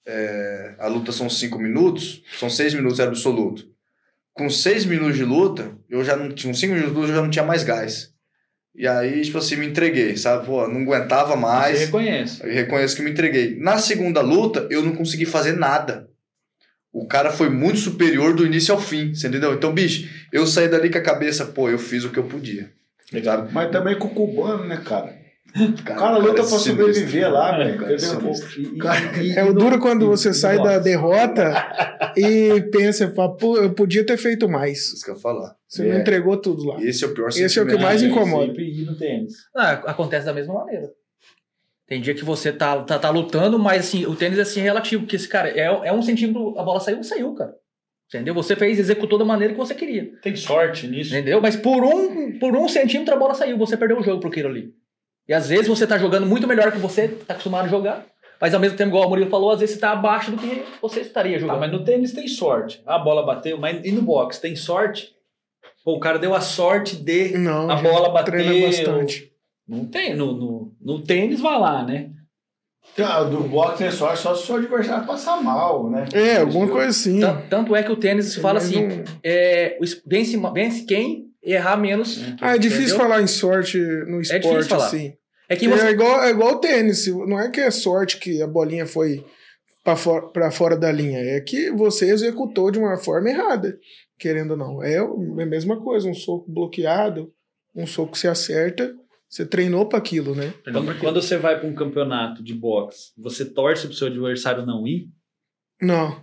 É, a luta são cinco minutos. São seis minutos, era absoluto. Com seis minutos de luta, eu já não tinha... Com cinco minutos de luta, eu já não tinha mais gás. E aí, tipo assim, me entreguei, sabe? Pô, não aguentava mais. Você reconhece. Eu reconheço que me entreguei. Na segunda luta, eu não consegui fazer nada. O cara foi muito superior do início ao fim, você entendeu? Então, bicho, eu saí dali com a cabeça... Pô, eu fiz o que eu podia. Legal. Mas também com o cubano, né, cara? O cara, cara luta cara pra sobreviver lá, velho. É o duro quando você sai da derrota e pensa, fala, pô, eu podia ter feito mais. Isso que eu falar. Você é. não entregou tudo lá. Esse é o pior sentimento. Esse é o que mais incomoda. Ah, acontece da mesma maneira. Tem dia que você tá, tá, tá lutando, mas assim, o tênis é assim relativo, porque esse cara é, é um centímetro, a bola saiu, saiu, cara. Entendeu? Você fez, executou da maneira que você queria. Tem sorte nisso. Entendeu? Mas por um, por um centímetro a bola saiu, você perdeu o jogo pro aquilo ali. E às vezes você tá jogando muito melhor que você tá acostumado a jogar, mas ao mesmo tempo, igual o Murilo falou, às vezes você tá abaixo do que você estaria jogando. Tá, mas no tênis tem sorte. A bola bateu, mas e no boxe? Tem sorte? Pô, o cara deu a sorte de não, a bola bateu. Treina bastante. Não tem. No, no, no tênis vai lá, né? Cara, do boxe é sorte só se o seu adversário passar mal, né? É, alguma coisa assim. Tanto, tanto é que o tênis fala assim, um... é, vence, vence quem... errar menos. Ah, é difícil entendeu? falar em sorte no esporte, é difícil falar. assim. É, que você... é, igual, é igual o tênis. Não é que é sorte que a bolinha foi para fora, para fora da linha. É que você executou de uma forma errada, querendo ou não. É a mesma coisa. Um soco bloqueado, um soco que se acerta. Você treinou para aquilo, né? Quando, aquilo. Quando você vai para um campeonato de boxe, você torce pro seu adversário não ir? Não.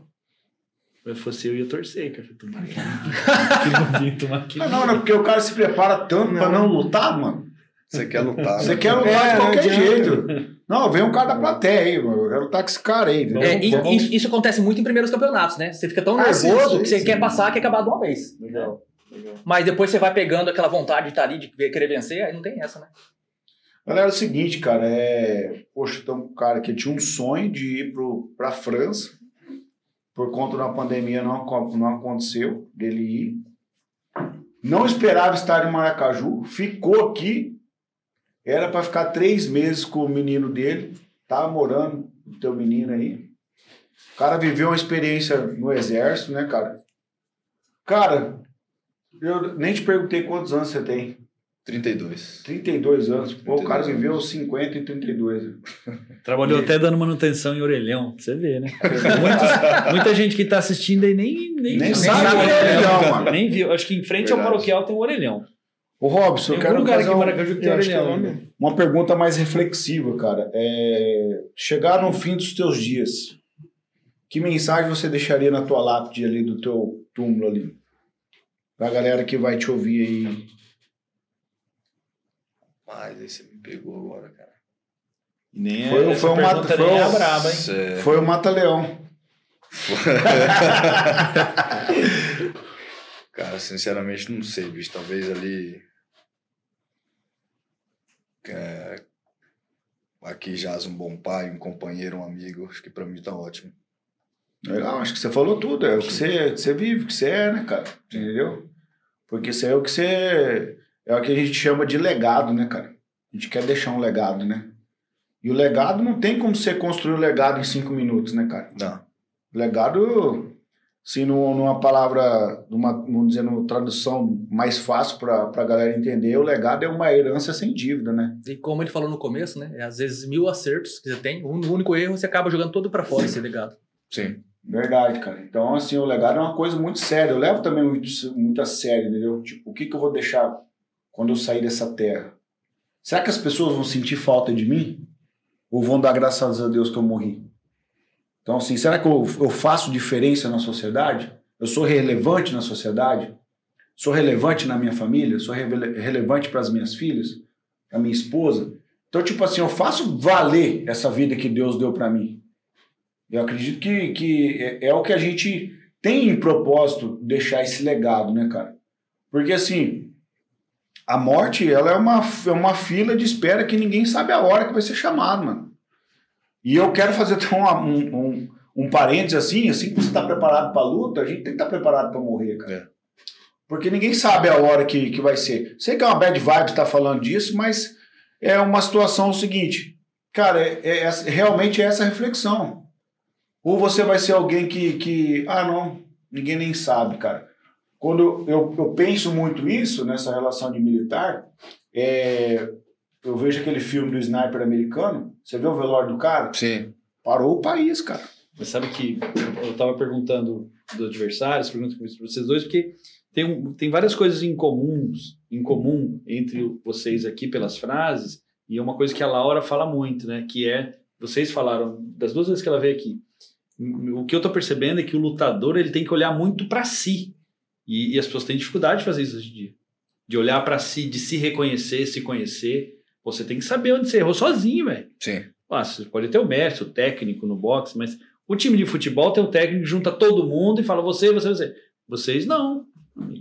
Se fosse eu, ia torcer, cara. Tomar aqui. Tomar aqui. Não, não, porque o cara se prepara tanto para não lutar, mano. Você quer lutar. Você né? quer lutar é, de qualquer não jeito. Não, vem um cara da plateia aí, mano. Eu quero lutar com esse cara aí. Né? É, e, e, isso acontece muito em primeiros campeonatos, né? Você fica tão ah, nervoso sim, sim, que você sim. quer passar, quer acabar de uma vez. Legal. Legal. Mas depois você vai pegando aquela vontade de estar ali, de querer vencer, aí não tem essa, né? Galera, é o seguinte, cara. É... Poxa, tem um cara que tinha um sonho de ir pro, pra França. Por conta da pandemia não, não aconteceu dele ir. Não esperava estar em Maracaju. Ficou aqui. Era para ficar três meses com o menino dele. Tava morando com o teu menino aí. O cara viveu uma experiência no exército, né, cara? Cara, eu nem te perguntei quantos anos você tem. trinta e dois. trinta e dois anos. Pô, o cara viveu anos. cinquenta e trinta e dois. Trabalhou e... até dando manutenção em orelhão. Você vê, né? Muitos, muita gente que tá assistindo aí nem, nem, nem sabe, sabe o orelhão, é, mano. Nem viu. Acho que em frente Verdade. ao paroquial tem um orelhão. Ô, Robson, eu quero fazer um... que uma pergunta mais reflexiva, cara. É... Chegar no fim dos teus dias, que mensagem você deixaria na tua lápide ali, do teu túmulo ali? Pra galera que vai te ouvir aí. Mas aí você me pegou agora, cara. Nem foi, foi, um mata, foi, nem é braba, hein? Foi o Mata-Leão. Cara, sinceramente, não sei, bicho. Talvez ali... É... Aqui jaz um bom pai, um companheiro, um amigo. Acho que pra mim tá ótimo. Legal, acho que você falou tudo. É o que você, você vive, o que você é, né, cara? Entendeu? Porque isso aí é o que você... É o que a gente chama de legado, né, cara? A gente quer deixar um legado, né? E o legado não tem como você construir o legado em cinco minutos, né, cara? Não. O legado, assim, numa palavra, numa, vamos dizer, numa tradução mais fácil pra, pra galera entender, o legado é uma herança sem dívida, né? E como ele falou no começo, né? É às vezes mil acertos que você tem, um único erro, você acaba jogando todo pra fora esse legado. Sim. Verdade, cara. Então, assim, o legado é uma coisa muito séria. Eu levo também muito, muito a sério, entendeu? Tipo, o que que eu vou deixar... Quando eu sair dessa terra, será que as pessoas vão sentir falta de mim? Ou vão dar graças a Deus que eu morri? Então, assim, será que eu, eu faço diferença na sociedade? Eu sou relevante na sociedade? Sou relevante na minha família? Sou rele- relevante para as minhas filhas? Para minha esposa? Então, tipo assim, eu faço valer essa vida que Deus deu para mim. Eu acredito que, que é, é o que a gente tem em propósito, deixar esse legado, né, cara? Porque, assim... A morte, ela é uma, é uma fila de espera que ninguém sabe a hora que vai ser chamado, mano. E eu quero fazer um, um, um parênteses assim, assim que você tá preparado pra luta, a gente tem que estar tá preparado pra morrer, cara. É. Porque ninguém sabe a hora que, que vai ser. Sei que é uma bad vibe tá falando disso, mas é uma situação o seguinte, cara, é, é, é, realmente é essa reflexão. Ou você vai ser alguém que, que ah não, ninguém nem sabe, cara. Quando eu, eu penso muito isso, nessa relação de militar, é, eu vejo aquele filme do Sniper americano, você viu o velório do cara? Sim. Parou o país, cara. Mas sabe que eu estava perguntando dos adversários, pergunto para vocês dois, porque tem, um, tem várias coisas em, comuns, em comum entre vocês aqui pelas frases, e é uma coisa que a Laura fala muito, né? Que é, vocês falaram, das duas vezes que ela veio aqui, o que eu estou percebendo é que o lutador ele tem que olhar muito para si. E, e as pessoas têm dificuldade de fazer isso hoje em dia. De olhar pra si, de se reconhecer, se conhecer. Você tem que saber onde você errou sozinho, velho. Sim. Ah, você pode ter o mestre, o técnico no boxe, mas o time de futebol tem um técnico que junta todo mundo e fala você, você, você. Vocês não.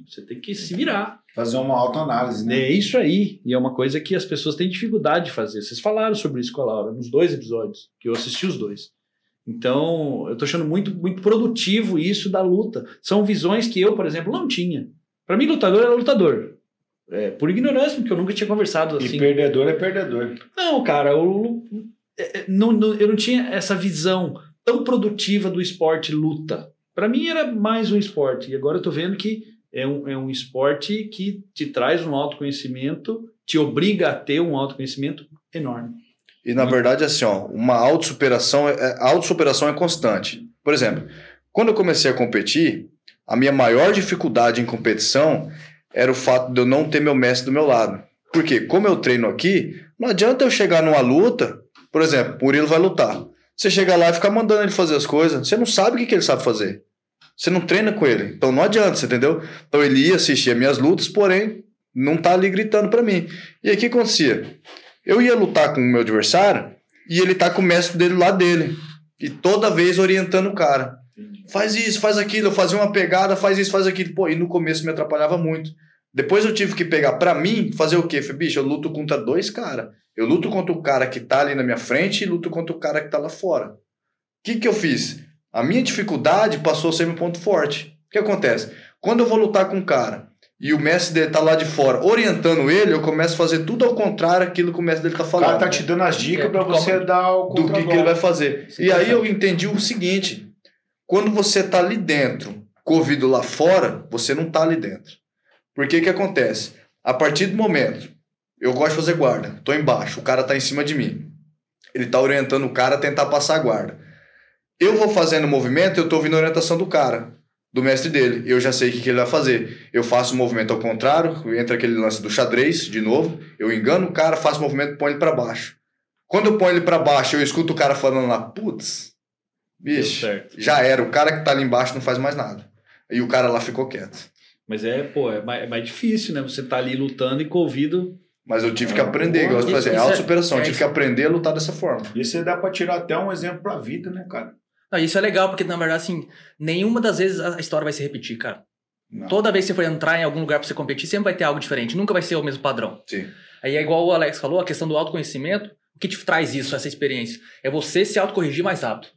Você tem que se virar. Fazer uma autoanálise, né? É isso aí. E é uma coisa que as pessoas têm dificuldade de fazer. Vocês falaram sobre isso com a Laura nos dois episódios, que eu assisti os dois. Então, eu tô achando muito, muito produtivo isso da luta. São visões que eu, por exemplo, não tinha. Para mim, lutador era lutador. É, por ignorância, porque eu nunca tinha conversado assim. E perdedor é perdedor. Não, cara, eu não, não, eu não tinha essa visão tão produtiva do esporte luta. Para mim, era mais um esporte. E agora eu tô vendo que é um, é um esporte que te traz um autoconhecimento te obriga a ter um autoconhecimento enorme. E, na verdade, assim, ó, uma autossuperação é, autossuperação é constante. Por exemplo, quando eu comecei a competir, a minha maior dificuldade em competição era o fato de eu não ter meu mestre do meu lado. Porque, como eu treino aqui, não adianta eu chegar numa luta... Por exemplo, o Murilo vai lutar. Você chega lá e fica mandando ele fazer as coisas. Você não sabe o que, que ele sabe fazer. Você não treina com ele. Então, não adianta, você entendeu? Então, ele ia assistir as minhas lutas, porém, não tá ali gritando pra mim. E aí, o que acontecia? Eu ia lutar com o meu adversário e ele tá com o mestre dele lá dele. E toda vez orientando o cara. Faz isso, faz aquilo, eu fazia uma pegada, faz isso, faz aquilo. Pô, e no começo me atrapalhava muito. Depois eu tive que pegar pra mim, fazer o quê? Falei, bicho, eu luto contra dois caras. Eu luto contra o cara que tá ali na minha frente e luto contra o cara que tá lá fora. O que que eu fiz? A minha dificuldade passou a ser meu ponto forte. O que acontece? Quando eu vou lutar com um cara e o mestre dele tá lá de fora orientando ele, eu começo a fazer tudo ao contrário daquilo que o mestre dele tá falando. O cara tá te dando as dicas é, pra você dar o contra-golpe. Do que, que ele vai fazer. Você e tá aí vendo? Eu entendi o seguinte... Quando você tá ali dentro, corrido lá fora, você não tá ali dentro. Por que que acontece? A partir do momento, eu gosto de fazer guarda, tô embaixo, o cara tá em cima de mim. Ele tá orientando o cara a tentar passar a guarda. Eu vou fazendo o movimento, eu tô ouvindo a orientação do cara, do mestre dele. Eu já sei o que, que ele vai fazer. Eu faço o movimento ao contrário, entra aquele lance do xadrez, de novo, eu engano o cara, faço o movimento, põe ele pra baixo. Quando eu ponho ele pra baixo, eu escuto o cara falando lá, putz... Bicho, já era. O cara que tá ali embaixo não faz mais nada. E o cara lá ficou quieto. Mas é, pô, é mais, é mais difícil, né? Você tá ali lutando e convido... Mas eu tive que aprender, igual eu falei, é autossuperação. Eu tive que aprender a lutar dessa forma. Isso dá pra tirar até um exemplo pra vida, né, cara? Não, isso é legal, porque, na verdade, assim, nenhuma das vezes a história vai se repetir, cara. Não. Toda vez que você for entrar em algum lugar pra você competir, sempre vai ter algo diferente. Nunca vai ser o mesmo padrão. Sim. Aí é igual o Alex falou, a questão do autoconhecimento. O que te traz isso, essa experiência? É você se autocorrigir mais rápido.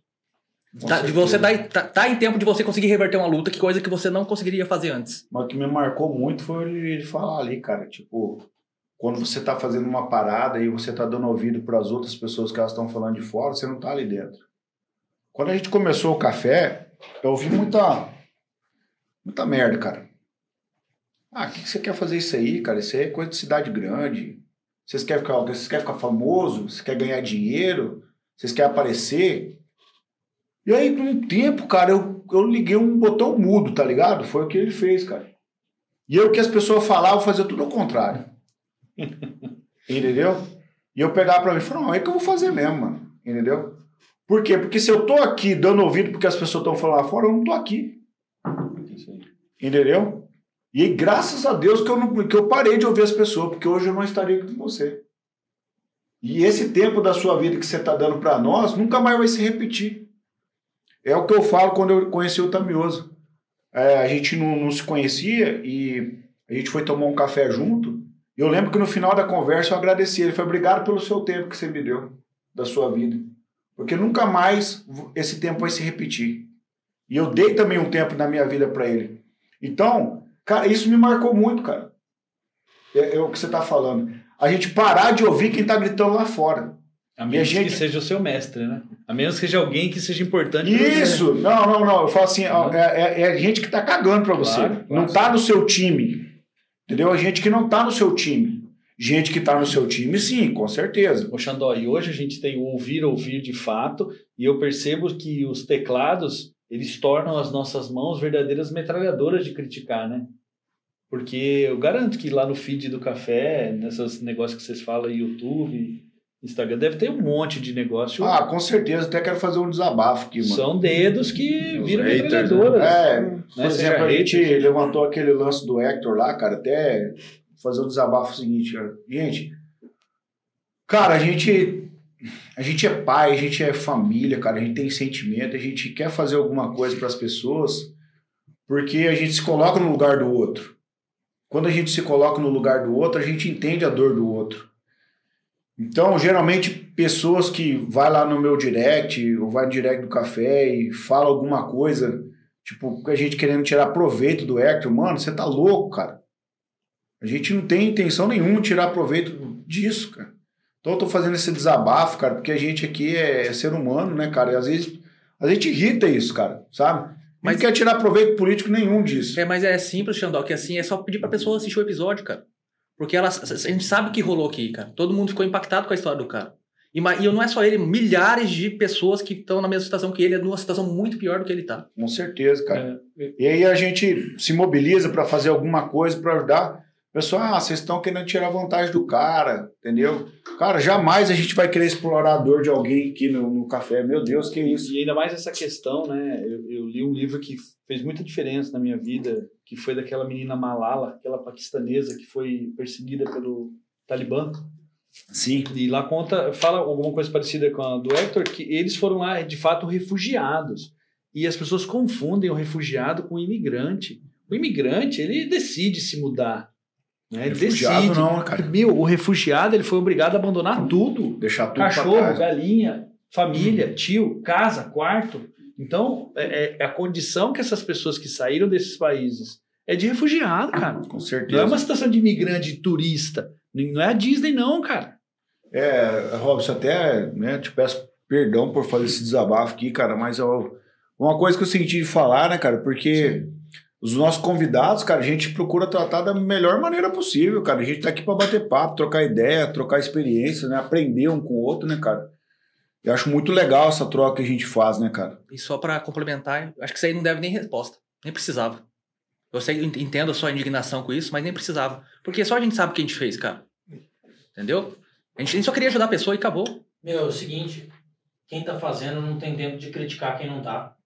Tá, de você tá, tá, tá em tempo de você conseguir reverter uma luta, que coisa que você não conseguiria fazer antes. Mas o que me marcou muito foi ele falar ali, cara, tipo, quando você tá fazendo uma parada e você tá dando ouvido para as outras pessoas que elas estão falando de fora, você não tá ali dentro. Quando a gente começou o café, eu ouvi muita muita merda, cara. Ah, o que, que você quer fazer isso aí, cara? Isso aí é coisa de cidade grande. Vocês querem ficar, vocês querem ficar famoso? Vocês querem ganhar dinheiro? Vocês querem aparecer? E aí, por um tempo, cara, eu, eu liguei um botão mudo, tá ligado? Foi o que ele fez, cara. E eu, que as pessoas falavam, fazia tudo ao contrário. Entendeu? E eu pegava pra mim e falava, não, é que eu vou fazer mesmo, mano. Entendeu? Por quê? Porque se eu tô aqui dando ouvido porque as pessoas estão falando lá fora, eu não tô aqui. Entendeu? E aí, graças a Deus que eu, não, que eu parei de ouvir as pessoas, porque hoje eu não estaria aqui com você. E esse tempo da sua vida que você tá dando pra nós, nunca mais vai se repetir. É o que eu falo quando eu conheci o Tamioso. É, a gente não, não se conhecia e a gente foi tomar um café junto. Eu lembro que no final da conversa eu agradeci. Ele foi obrigado pelo seu tempo que você me deu, da sua vida. Porque nunca mais esse tempo vai se repetir. E eu dei também um tempo na minha vida para ele. Então, cara, isso me marcou muito, cara. É, é o que você tá falando. A gente parar de ouvir quem tá gritando lá fora. A menos a gente... que seja o seu mestre, né? A menos que seja alguém que seja importante. Isso! Você. Não, não, não. Eu falo assim, ó, é, é, é gente que tá cagando pra você. Claro, claro, não tá sim. No seu time. Entendeu? A gente que não tá no seu time. Gente que tá no seu time, sim, com certeza. Ô, Xandó, e hoje a gente tem o ouvir, ouvir de fato, e eu percebo que os teclados, eles tornam as nossas mãos verdadeiras metralhadoras de criticar, né? Porque eu garanto que lá no feed do café, nesses negócios que vocês falam, YouTube... Instagram deve ter um monte de negócio. Ah, com certeza. Até quero fazer um desabafo aqui, mano. São dedos que os viram metralhadoras. É, né? Por exemplo, a gente haters, levantou aquele lance do Hector lá, cara. Até fazer um desabafo seguinte, cara. Gente, cara, a gente, a gente é pai, a gente é família, cara. A gente tem sentimento, a gente quer fazer alguma coisa para as pessoas porque a gente se coloca no lugar do outro. Quando a gente se coloca no lugar do outro, a gente entende a dor do outro. Então, geralmente, pessoas que vai lá no meu direct, ou vai no direct do café e fala alguma coisa, tipo, a gente querendo tirar proveito do Hector, mano, você tá louco, cara. A gente não tem intenção nenhuma de tirar proveito disso, cara. Então eu tô fazendo esse desabafo, cara, porque a gente aqui é, é ser humano, né, cara? E às vezes a gente irrita isso, cara, sabe? Mas não quer tirar proveito político nenhum disso. É, mas é simples, Xandó, que assim, é só pedir pra pessoa assistir o episódio, cara. Porque ela, a gente sabe o que rolou aqui, cara. Todo mundo ficou impactado com a história do cara. E, e não é só ele, milhares de pessoas que estão na mesma situação que ele, numa situação muito pior do que ele está. Com certeza, cara. É. E aí a gente se mobiliza para fazer alguma coisa para ajudar. Pessoal, ah, vocês estão querendo tirar vantagem do cara, entendeu? Cara, jamais a gente vai querer explorar a dor de alguém aqui no, no café. Meu Deus, que isso. E ainda mais essa questão, né? Eu, eu li um livro que fez muita diferença na minha vida, que foi daquela menina Malala, aquela paquistanesa que foi perseguida pelo Talibã. Sim. E lá conta, fala alguma coisa parecida com a do Hector, que eles foram lá, de fato, refugiados. E as pessoas confundem o refugiado com o imigrante. O imigrante, ele decide se mudar. Né? Refugiado decide. Não, cara. Meu, o refugiado, ele foi obrigado a abandonar tudo. Deixar tudo. Cachorro, galinha, família, hum. tio, casa, quarto. Então, é, é a condição que essas pessoas que saíram desses países é de refugiado, cara. Com certeza. Não é uma situação de imigrante, de turista. Não é a Disney, não, cara. É, Robson, até, né, te peço perdão por fazer esse desabafo aqui, cara, mas eu, uma coisa que eu senti de falar, né, cara, porque... Sim. Os nossos convidados, cara, a gente procura tratar da melhor maneira possível, cara. A gente tá aqui pra bater papo, trocar ideia, trocar experiência, né? Aprender um com o outro, né, cara? Eu acho muito legal essa troca que a gente faz, né, cara? E só pra complementar, acho que isso aí não deve nem resposta. Nem precisava. Eu sei, entendo a sua indignação com isso, mas nem precisava. Porque só a gente sabe o que a gente fez, cara. Entendeu? A gente só queria ajudar a pessoa e acabou. Meu, é o seguinte. Quem tá fazendo não tem tempo de criticar quem não tá.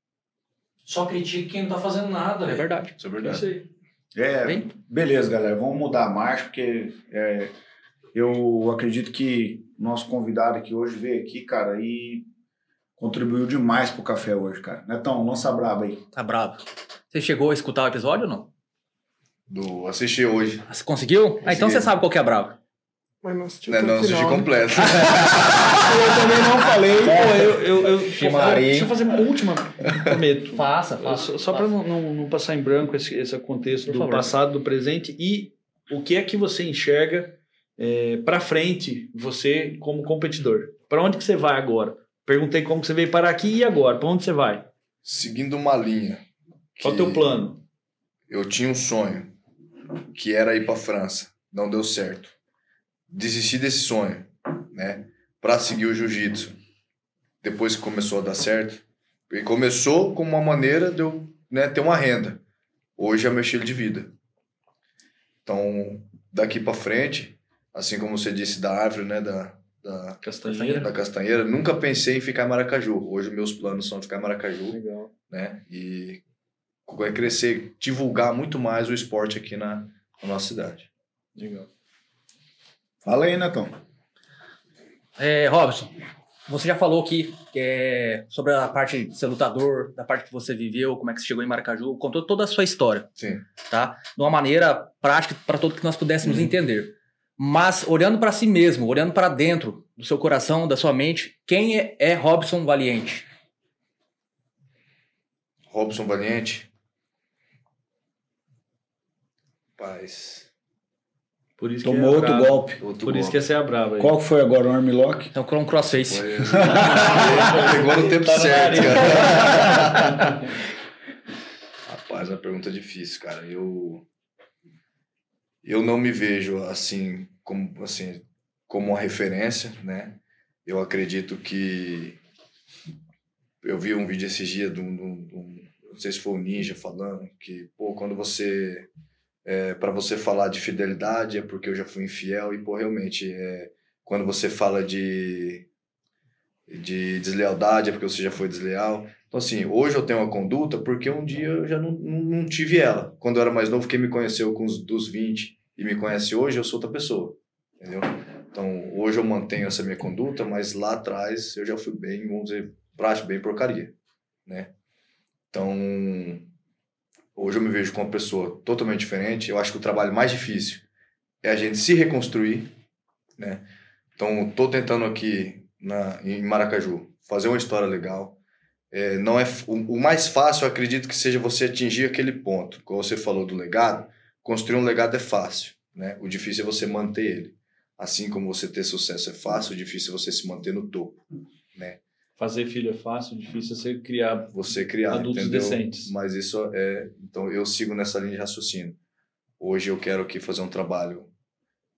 Só critica quem não tá fazendo nada. É véio. Verdade. Isso é verdade. Isso aí. É, bem? Beleza, galera. Vamos mudar a marcha, porque é, eu acredito que o nosso convidado aqui hoje veio aqui, cara, e contribuiu demais pro café hoje, cara. Netão, lança braba aí. Tá brabo. Você chegou a escutar o episódio ou não? Do assisti hoje. Você conseguiu? Ah, então você sabe qual que é a braba. Mas não assisti, não, não assisti completo. Eu também não falei. Pô, eu, eu, eu, eu, Maria, deixa eu fazer uma última. Prometo. Faça, faça. Só, só para não, não, não passar em branco esse, esse contexto do passado, do presente. E o que é que você enxerga é, para frente, você como competidor? Para onde que você vai agora? Perguntei como que você veio parar aqui e agora? Para onde você vai? Seguindo uma linha. Qual o teu plano? Eu tinha um sonho, que era ir para a França. Não deu certo. Desisti desse sonho, né, para seguir o jiu-jitsu. Depois que começou a dar certo, e começou como uma maneira de eu, né, ter uma renda. Hoje é meu estilo de vida. Então, daqui para frente, assim como você disse da árvore, né, da, da, castanheira. da castanheira, nunca pensei em ficar em Maracaju. Hoje meus planos são ficar em Maracaju. Legal. Né, e crescer, divulgar muito mais o esporte aqui na, na nossa cidade. Legal. Fala aí, Netão. É, Robson, você já falou aqui é, sobre a parte de ser lutador, da parte que você viveu, como é que você chegou em Maracaju, contou toda a sua história. Sim. Tá? De uma maneira prática para todo que nós pudéssemos, uhum, entender. Mas olhando para si mesmo, olhando para dentro do seu coração, da sua mente, quem é, é Robson Valiente? Robson Valiente? Paz... Por isso Tomou que outro brava. golpe. Outro Por golpe. Isso que essa é a brava. Aí. Qual que foi agora? O armlock? Então, um crossface. Pegou no tempo tá certo, cara. Rapaz, uma pergunta difícil, cara. Eu, eu não me vejo assim como, assim como uma referência, né? Eu acredito que... Eu vi um vídeo esses dias de um... De um, de um não sei se foi o um Ninja falando que, pô, quando você... É, para você falar de fidelidade é porque eu já fui infiel e, pô, realmente, é, quando você fala de, de deslealdade é porque você já foi desleal. Então, assim, hoje eu tenho uma conduta porque um dia eu já não, não, não tive ela. Quando eu era mais novo, quem me conheceu com os, dos vinte e me conhece hoje, eu sou outra pessoa, entendeu? Então, hoje eu mantenho essa minha conduta, mas lá atrás eu já fui bem, vamos dizer, prático, bem porcaria, né? Então... Hoje eu me vejo com uma pessoa totalmente diferente. Eu acho que o trabalho mais difícil é a gente se reconstruir, né? Então, estou tentando aqui na, em Maracaju fazer uma história legal. É, não é, o, o mais fácil, eu acredito que seja você atingir aquele ponto. Como você falou do legado, construir um legado é fácil, né? O difícil é você manter ele. Assim como você ter sucesso é fácil, o difícil é você se manter no topo, né? Fazer filho é fácil, difícil é você criar, você criar adultos, entendeu? Decentes. Mas isso é... Então, eu sigo nessa linha de raciocínio. Hoje eu quero aqui fazer um trabalho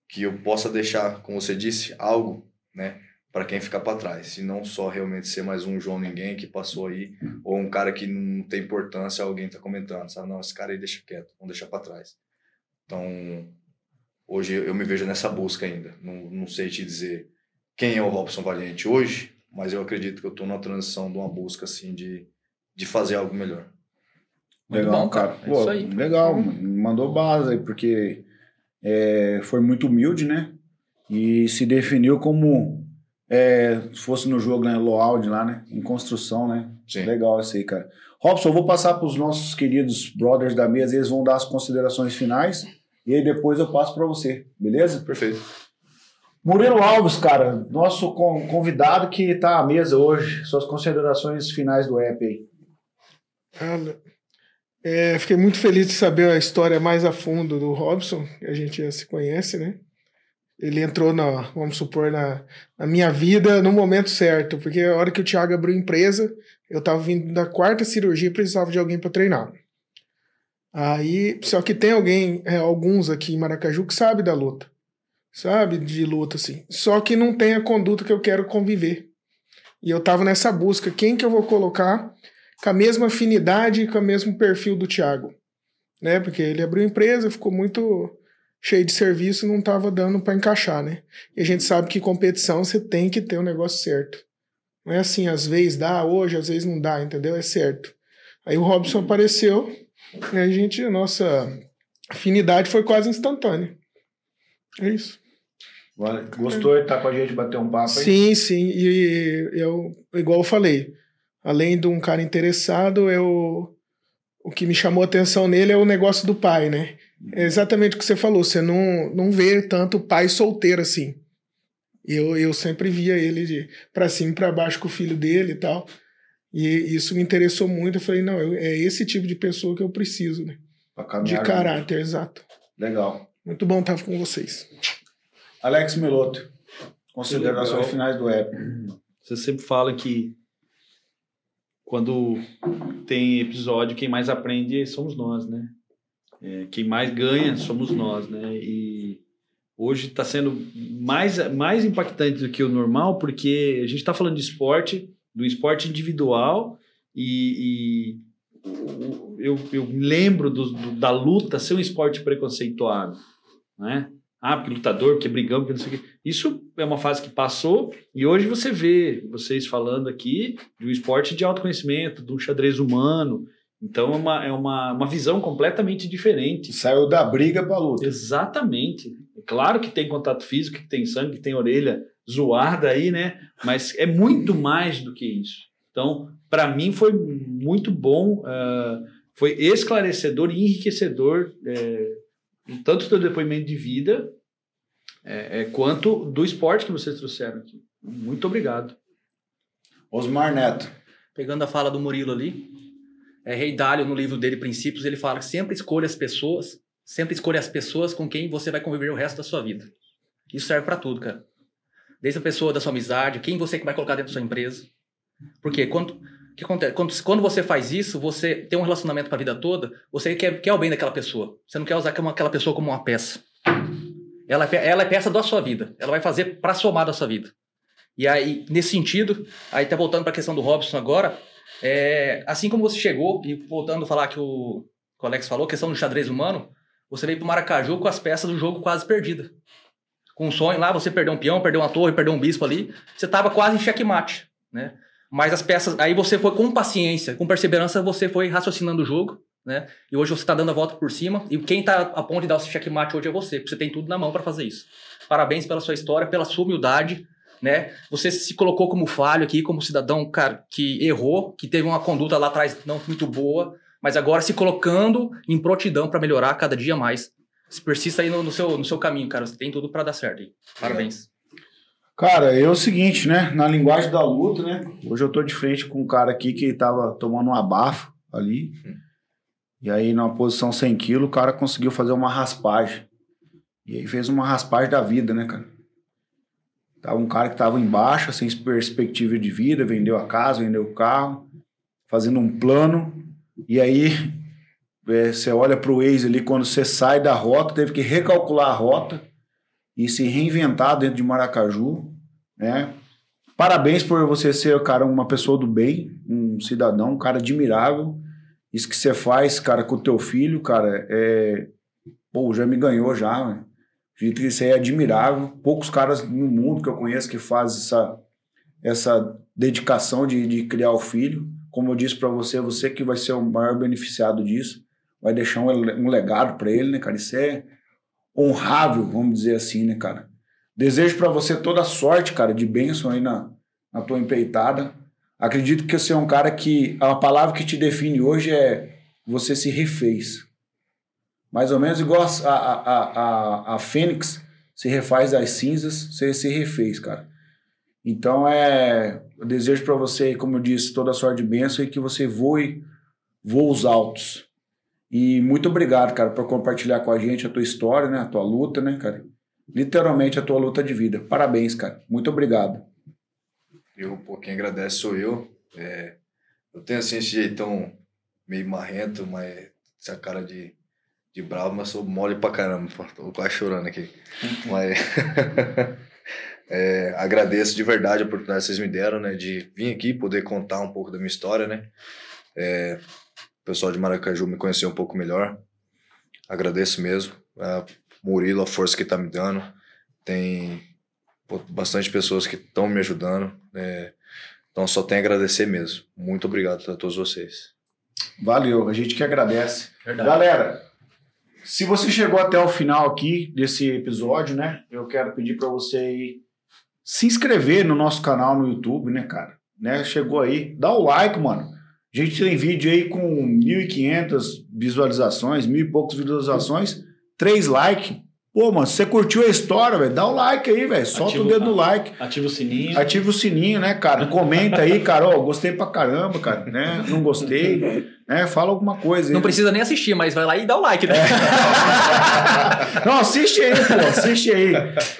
que eu possa deixar, como você disse, algo, né, para quem ficar para trás, e não só realmente ser mais um João Ninguém que passou aí, ou um cara que não tem importância, alguém tá comentando, sabe? Não, esse cara aí deixa quieto, vamos deixar para trás. Então, hoje eu me vejo nessa busca ainda. Não, não sei te dizer quem é o Robson Valiente hoje, mas eu acredito que eu tô numa transição de uma busca, assim, de, de fazer algo melhor. Muito legal, bom, cara. É, pô, isso aí. Legal, hum. Mandou base aí, porque é, foi muito humilde, né? E se definiu como, é, se fosse no jogo, né, Loaud lá, né? Em construção, né? Sim. Legal isso aí, cara. Robson, eu vou passar para os nossos queridos brothers da mesa, eles vão dar as considerações finais, e aí depois eu passo para você, beleza? Perfeito. Murilo Alves, cara, nosso convidado que tá à mesa hoje, suas considerações finais do app aí. Cara, é, fiquei muito feliz de saber a história mais a fundo do Robson, que a gente já se conhece, né? Ele entrou, na, vamos supor, na, na minha vida no momento certo, porque a hora que o Thiago abriu a empresa, eu tava vindo da quarta cirurgia e precisava de alguém para treinar. Aí, só que tem alguém, é, alguns aqui em Maracaju que sabe da luta, sabe, de luta, assim. Só que não tem a conduta que eu quero conviver. E eu tava nessa busca, quem que eu vou colocar com a mesma afinidade e com o mesmo perfil do Thiago, né? Porque ele abriu empresa, ficou muito cheio de serviço, não tava dando para encaixar, né? E a gente sabe que competição você tem que ter o negócio certo. Não é assim, às vezes dá, hoje, às vezes não dá, entendeu? É certo. Aí o Robson apareceu e a gente, a nossa afinidade foi quase instantânea. É isso. Gostou de estar com a gente, bater um papo aí? Sim, sim. E eu, igual eu falei, além de um cara interessado, eu, o que me chamou a atenção nele é o negócio do pai, né? É exatamente o que você falou, você não, não vê tanto pai solteiro assim. Eu, eu sempre via ele de pra cima e pra baixo com o filho dele e tal. E isso me interessou muito. Eu falei, não, eu, é esse tipo de pessoa que eu preciso, né? De caráter, muito. Exato. Legal. Muito bom estar com vocês. Alex Meloto, considerações finais do app. Você sempre fala que quando tem episódio, quem mais aprende somos nós, né? É, quem mais ganha somos nós, né? E hoje está sendo mais, mais impactante do que o normal, porque a gente está falando de esporte, do esporte individual, e... e... Eu, eu lembro do, do, da luta ser um esporte preconceituado, né? Ah, porque lutador, porque brigão, porque não sei o quê. Isso é uma fase que passou e hoje você vê vocês falando aqui de um esporte de autoconhecimento, de um xadrez humano. Então é uma, é uma, uma visão completamente diferente. Saiu da briga para a luta. Exatamente. Claro que tem contato físico, que tem sangue, que tem orelha zoada aí, né? Mas é muito mais do que isso. Então, para mim foi muito bom, uh, foi esclarecedor e enriquecedor, é, tanto do depoimento de vida, é, é, quanto do esporte que vocês trouxeram aqui. Muito obrigado. Osmar Neto. Pegando a fala do Murilo ali, é, Ray Dalio, no livro dele, Princípios, ele fala que sempre escolha as pessoas, sempre escolha as pessoas com quem você vai conviver o resto da sua vida. Isso serve para tudo, cara. Desde a pessoa da sua amizade, quem você vai colocar dentro da sua empresa. Porque quando, que acontece? Quando, quando você faz isso, você tem um relacionamento para a vida toda, você quer, quer o bem daquela pessoa. Você não quer usar aquela pessoa como uma peça. Ela, ela é peça da sua vida. Ela vai fazer para somar da sua vida. E aí, nesse sentido, aí tá voltando para a questão do Robson agora, é, assim como você chegou, e voltando a falar que o, que o Alex falou, questão do xadrez humano, você veio para o Maracaju com as peças do jogo quase perdidas. Com um sonho lá, você perdeu um peão, perdeu uma torre, perdeu um bispo ali, você estava quase em checkmate, né? Mas as peças, aí você foi com paciência, com perseverança, você foi raciocinando o jogo, né? E hoje você está dando a volta por cima. E quem está a ponto de dar o checkmate hoje é você, porque você tem tudo na mão para fazer isso. Parabéns pela sua história, pela sua humildade, né? Você se colocou como falho aqui, como cidadão, cara, que errou, que teve uma conduta lá atrás não muito boa, mas agora se colocando em prontidão para melhorar cada dia mais. Se persista aí no, no, seu, no seu caminho, cara. Você tem tudo para dar certo aí. Parabéns. É. Cara, é o seguinte, né? Na linguagem da luta, né? Hoje eu tô de frente com um cara aqui que tava tomando um abafo ali. E aí, numa posição cem quilos, o cara conseguiu fazer uma raspagem. E aí fez uma raspagem da vida, né, cara? Tava um cara que tava embaixo, sem perspectiva de vida, vendeu a casa, vendeu o carro, fazendo um plano. E aí, é, você olha pro ex ali, quando você sai da rota, teve que recalcular a rota. e se reinventar dentro de Maracaju, né? Parabéns por você ser, cara, uma pessoa do bem, um cidadão, um cara admirável. Isso que você faz, cara, com o teu filho, cara, é... Pô, já me ganhou já, né? Isso aí é admirável. Poucos caras no mundo que eu conheço que fazem essa, essa dedicação de, de criar o filho. Como eu disse pra você, você que vai ser o maior beneficiado disso. Vai deixar um, um legado pra ele, né, cara? Isso é honrável, vamos dizer assim, né, cara? Desejo pra você toda sorte, cara, de bênção aí na, na tua empreitada. Acredito que você é um cara que... A palavra que te define hoje é... Você se refez. Mais ou menos igual a, a, a, a Fênix se refaz das cinzas, você se refez, cara. Então, é... Eu desejo pra você, como eu disse, toda sorte de bênção e que você voe voos altos. E muito obrigado, cara, por compartilhar com a gente a tua história, né? A tua luta, né, cara? Literalmente a tua luta de vida. Parabéns, cara. Muito obrigado. Eu, pô, quem agradece sou eu. É, eu tenho, assim, esse jeitão meio marrento, mas essa cara de, de bravo, mas sou mole pra caramba. Tô quase chorando aqui. Mas é, agradeço de verdade a oportunidade que vocês me deram, né? De vir aqui, poder contar um pouco da minha história, né? É, o pessoal de Maracaju me conheceu um pouco melhor. Agradeço mesmo. A Murilo, a força que tá me dando. Tem... bastante pessoas que estão me ajudando, né? Então só tenho a agradecer mesmo. Muito obrigado a todos vocês. Valeu, a gente que agradece. Verdade. Galera, se você chegou até o final aqui desse episódio, né, eu quero pedir para você aí se inscrever no nosso canal no YouTube, né, cara, né, chegou aí, dá o like, mano. A gente tem vídeo aí com mil e quinhentas visualizações, mil e poucas visualizações, três likes. Pô, mano, você curtiu a história, velho? Dá o like aí, velho. Solta ativo, o dedo no like. Ativa o sininho. Ativa o sininho, né, cara? Comenta aí, cara. Ó, gostei pra caramba, cara. Né? Não gostei. Né? Fala alguma coisa aí. Não precisa nem assistir, mas vai lá e dá o like, né? É. Não, assiste aí, pô. Assiste aí.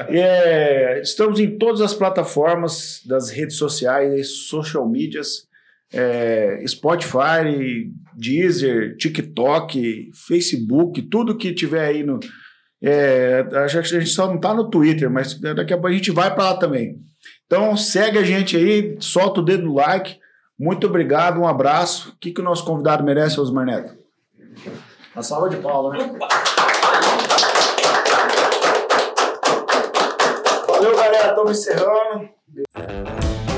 É, estamos em todas as plataformas das redes sociais, social medias, é, Spotify, Deezer, TikTok, Facebook, tudo que tiver aí no... É, a gente só não tá no Twitter, mas daqui a pouco a gente vai para lá também. Então segue a gente aí, solta o dedo no like. Muito obrigado, um abraço. O que, que o nosso convidado merece, Osmar Neto? Uma salva de palmas, né? Valeu, galera, estamos encerrando.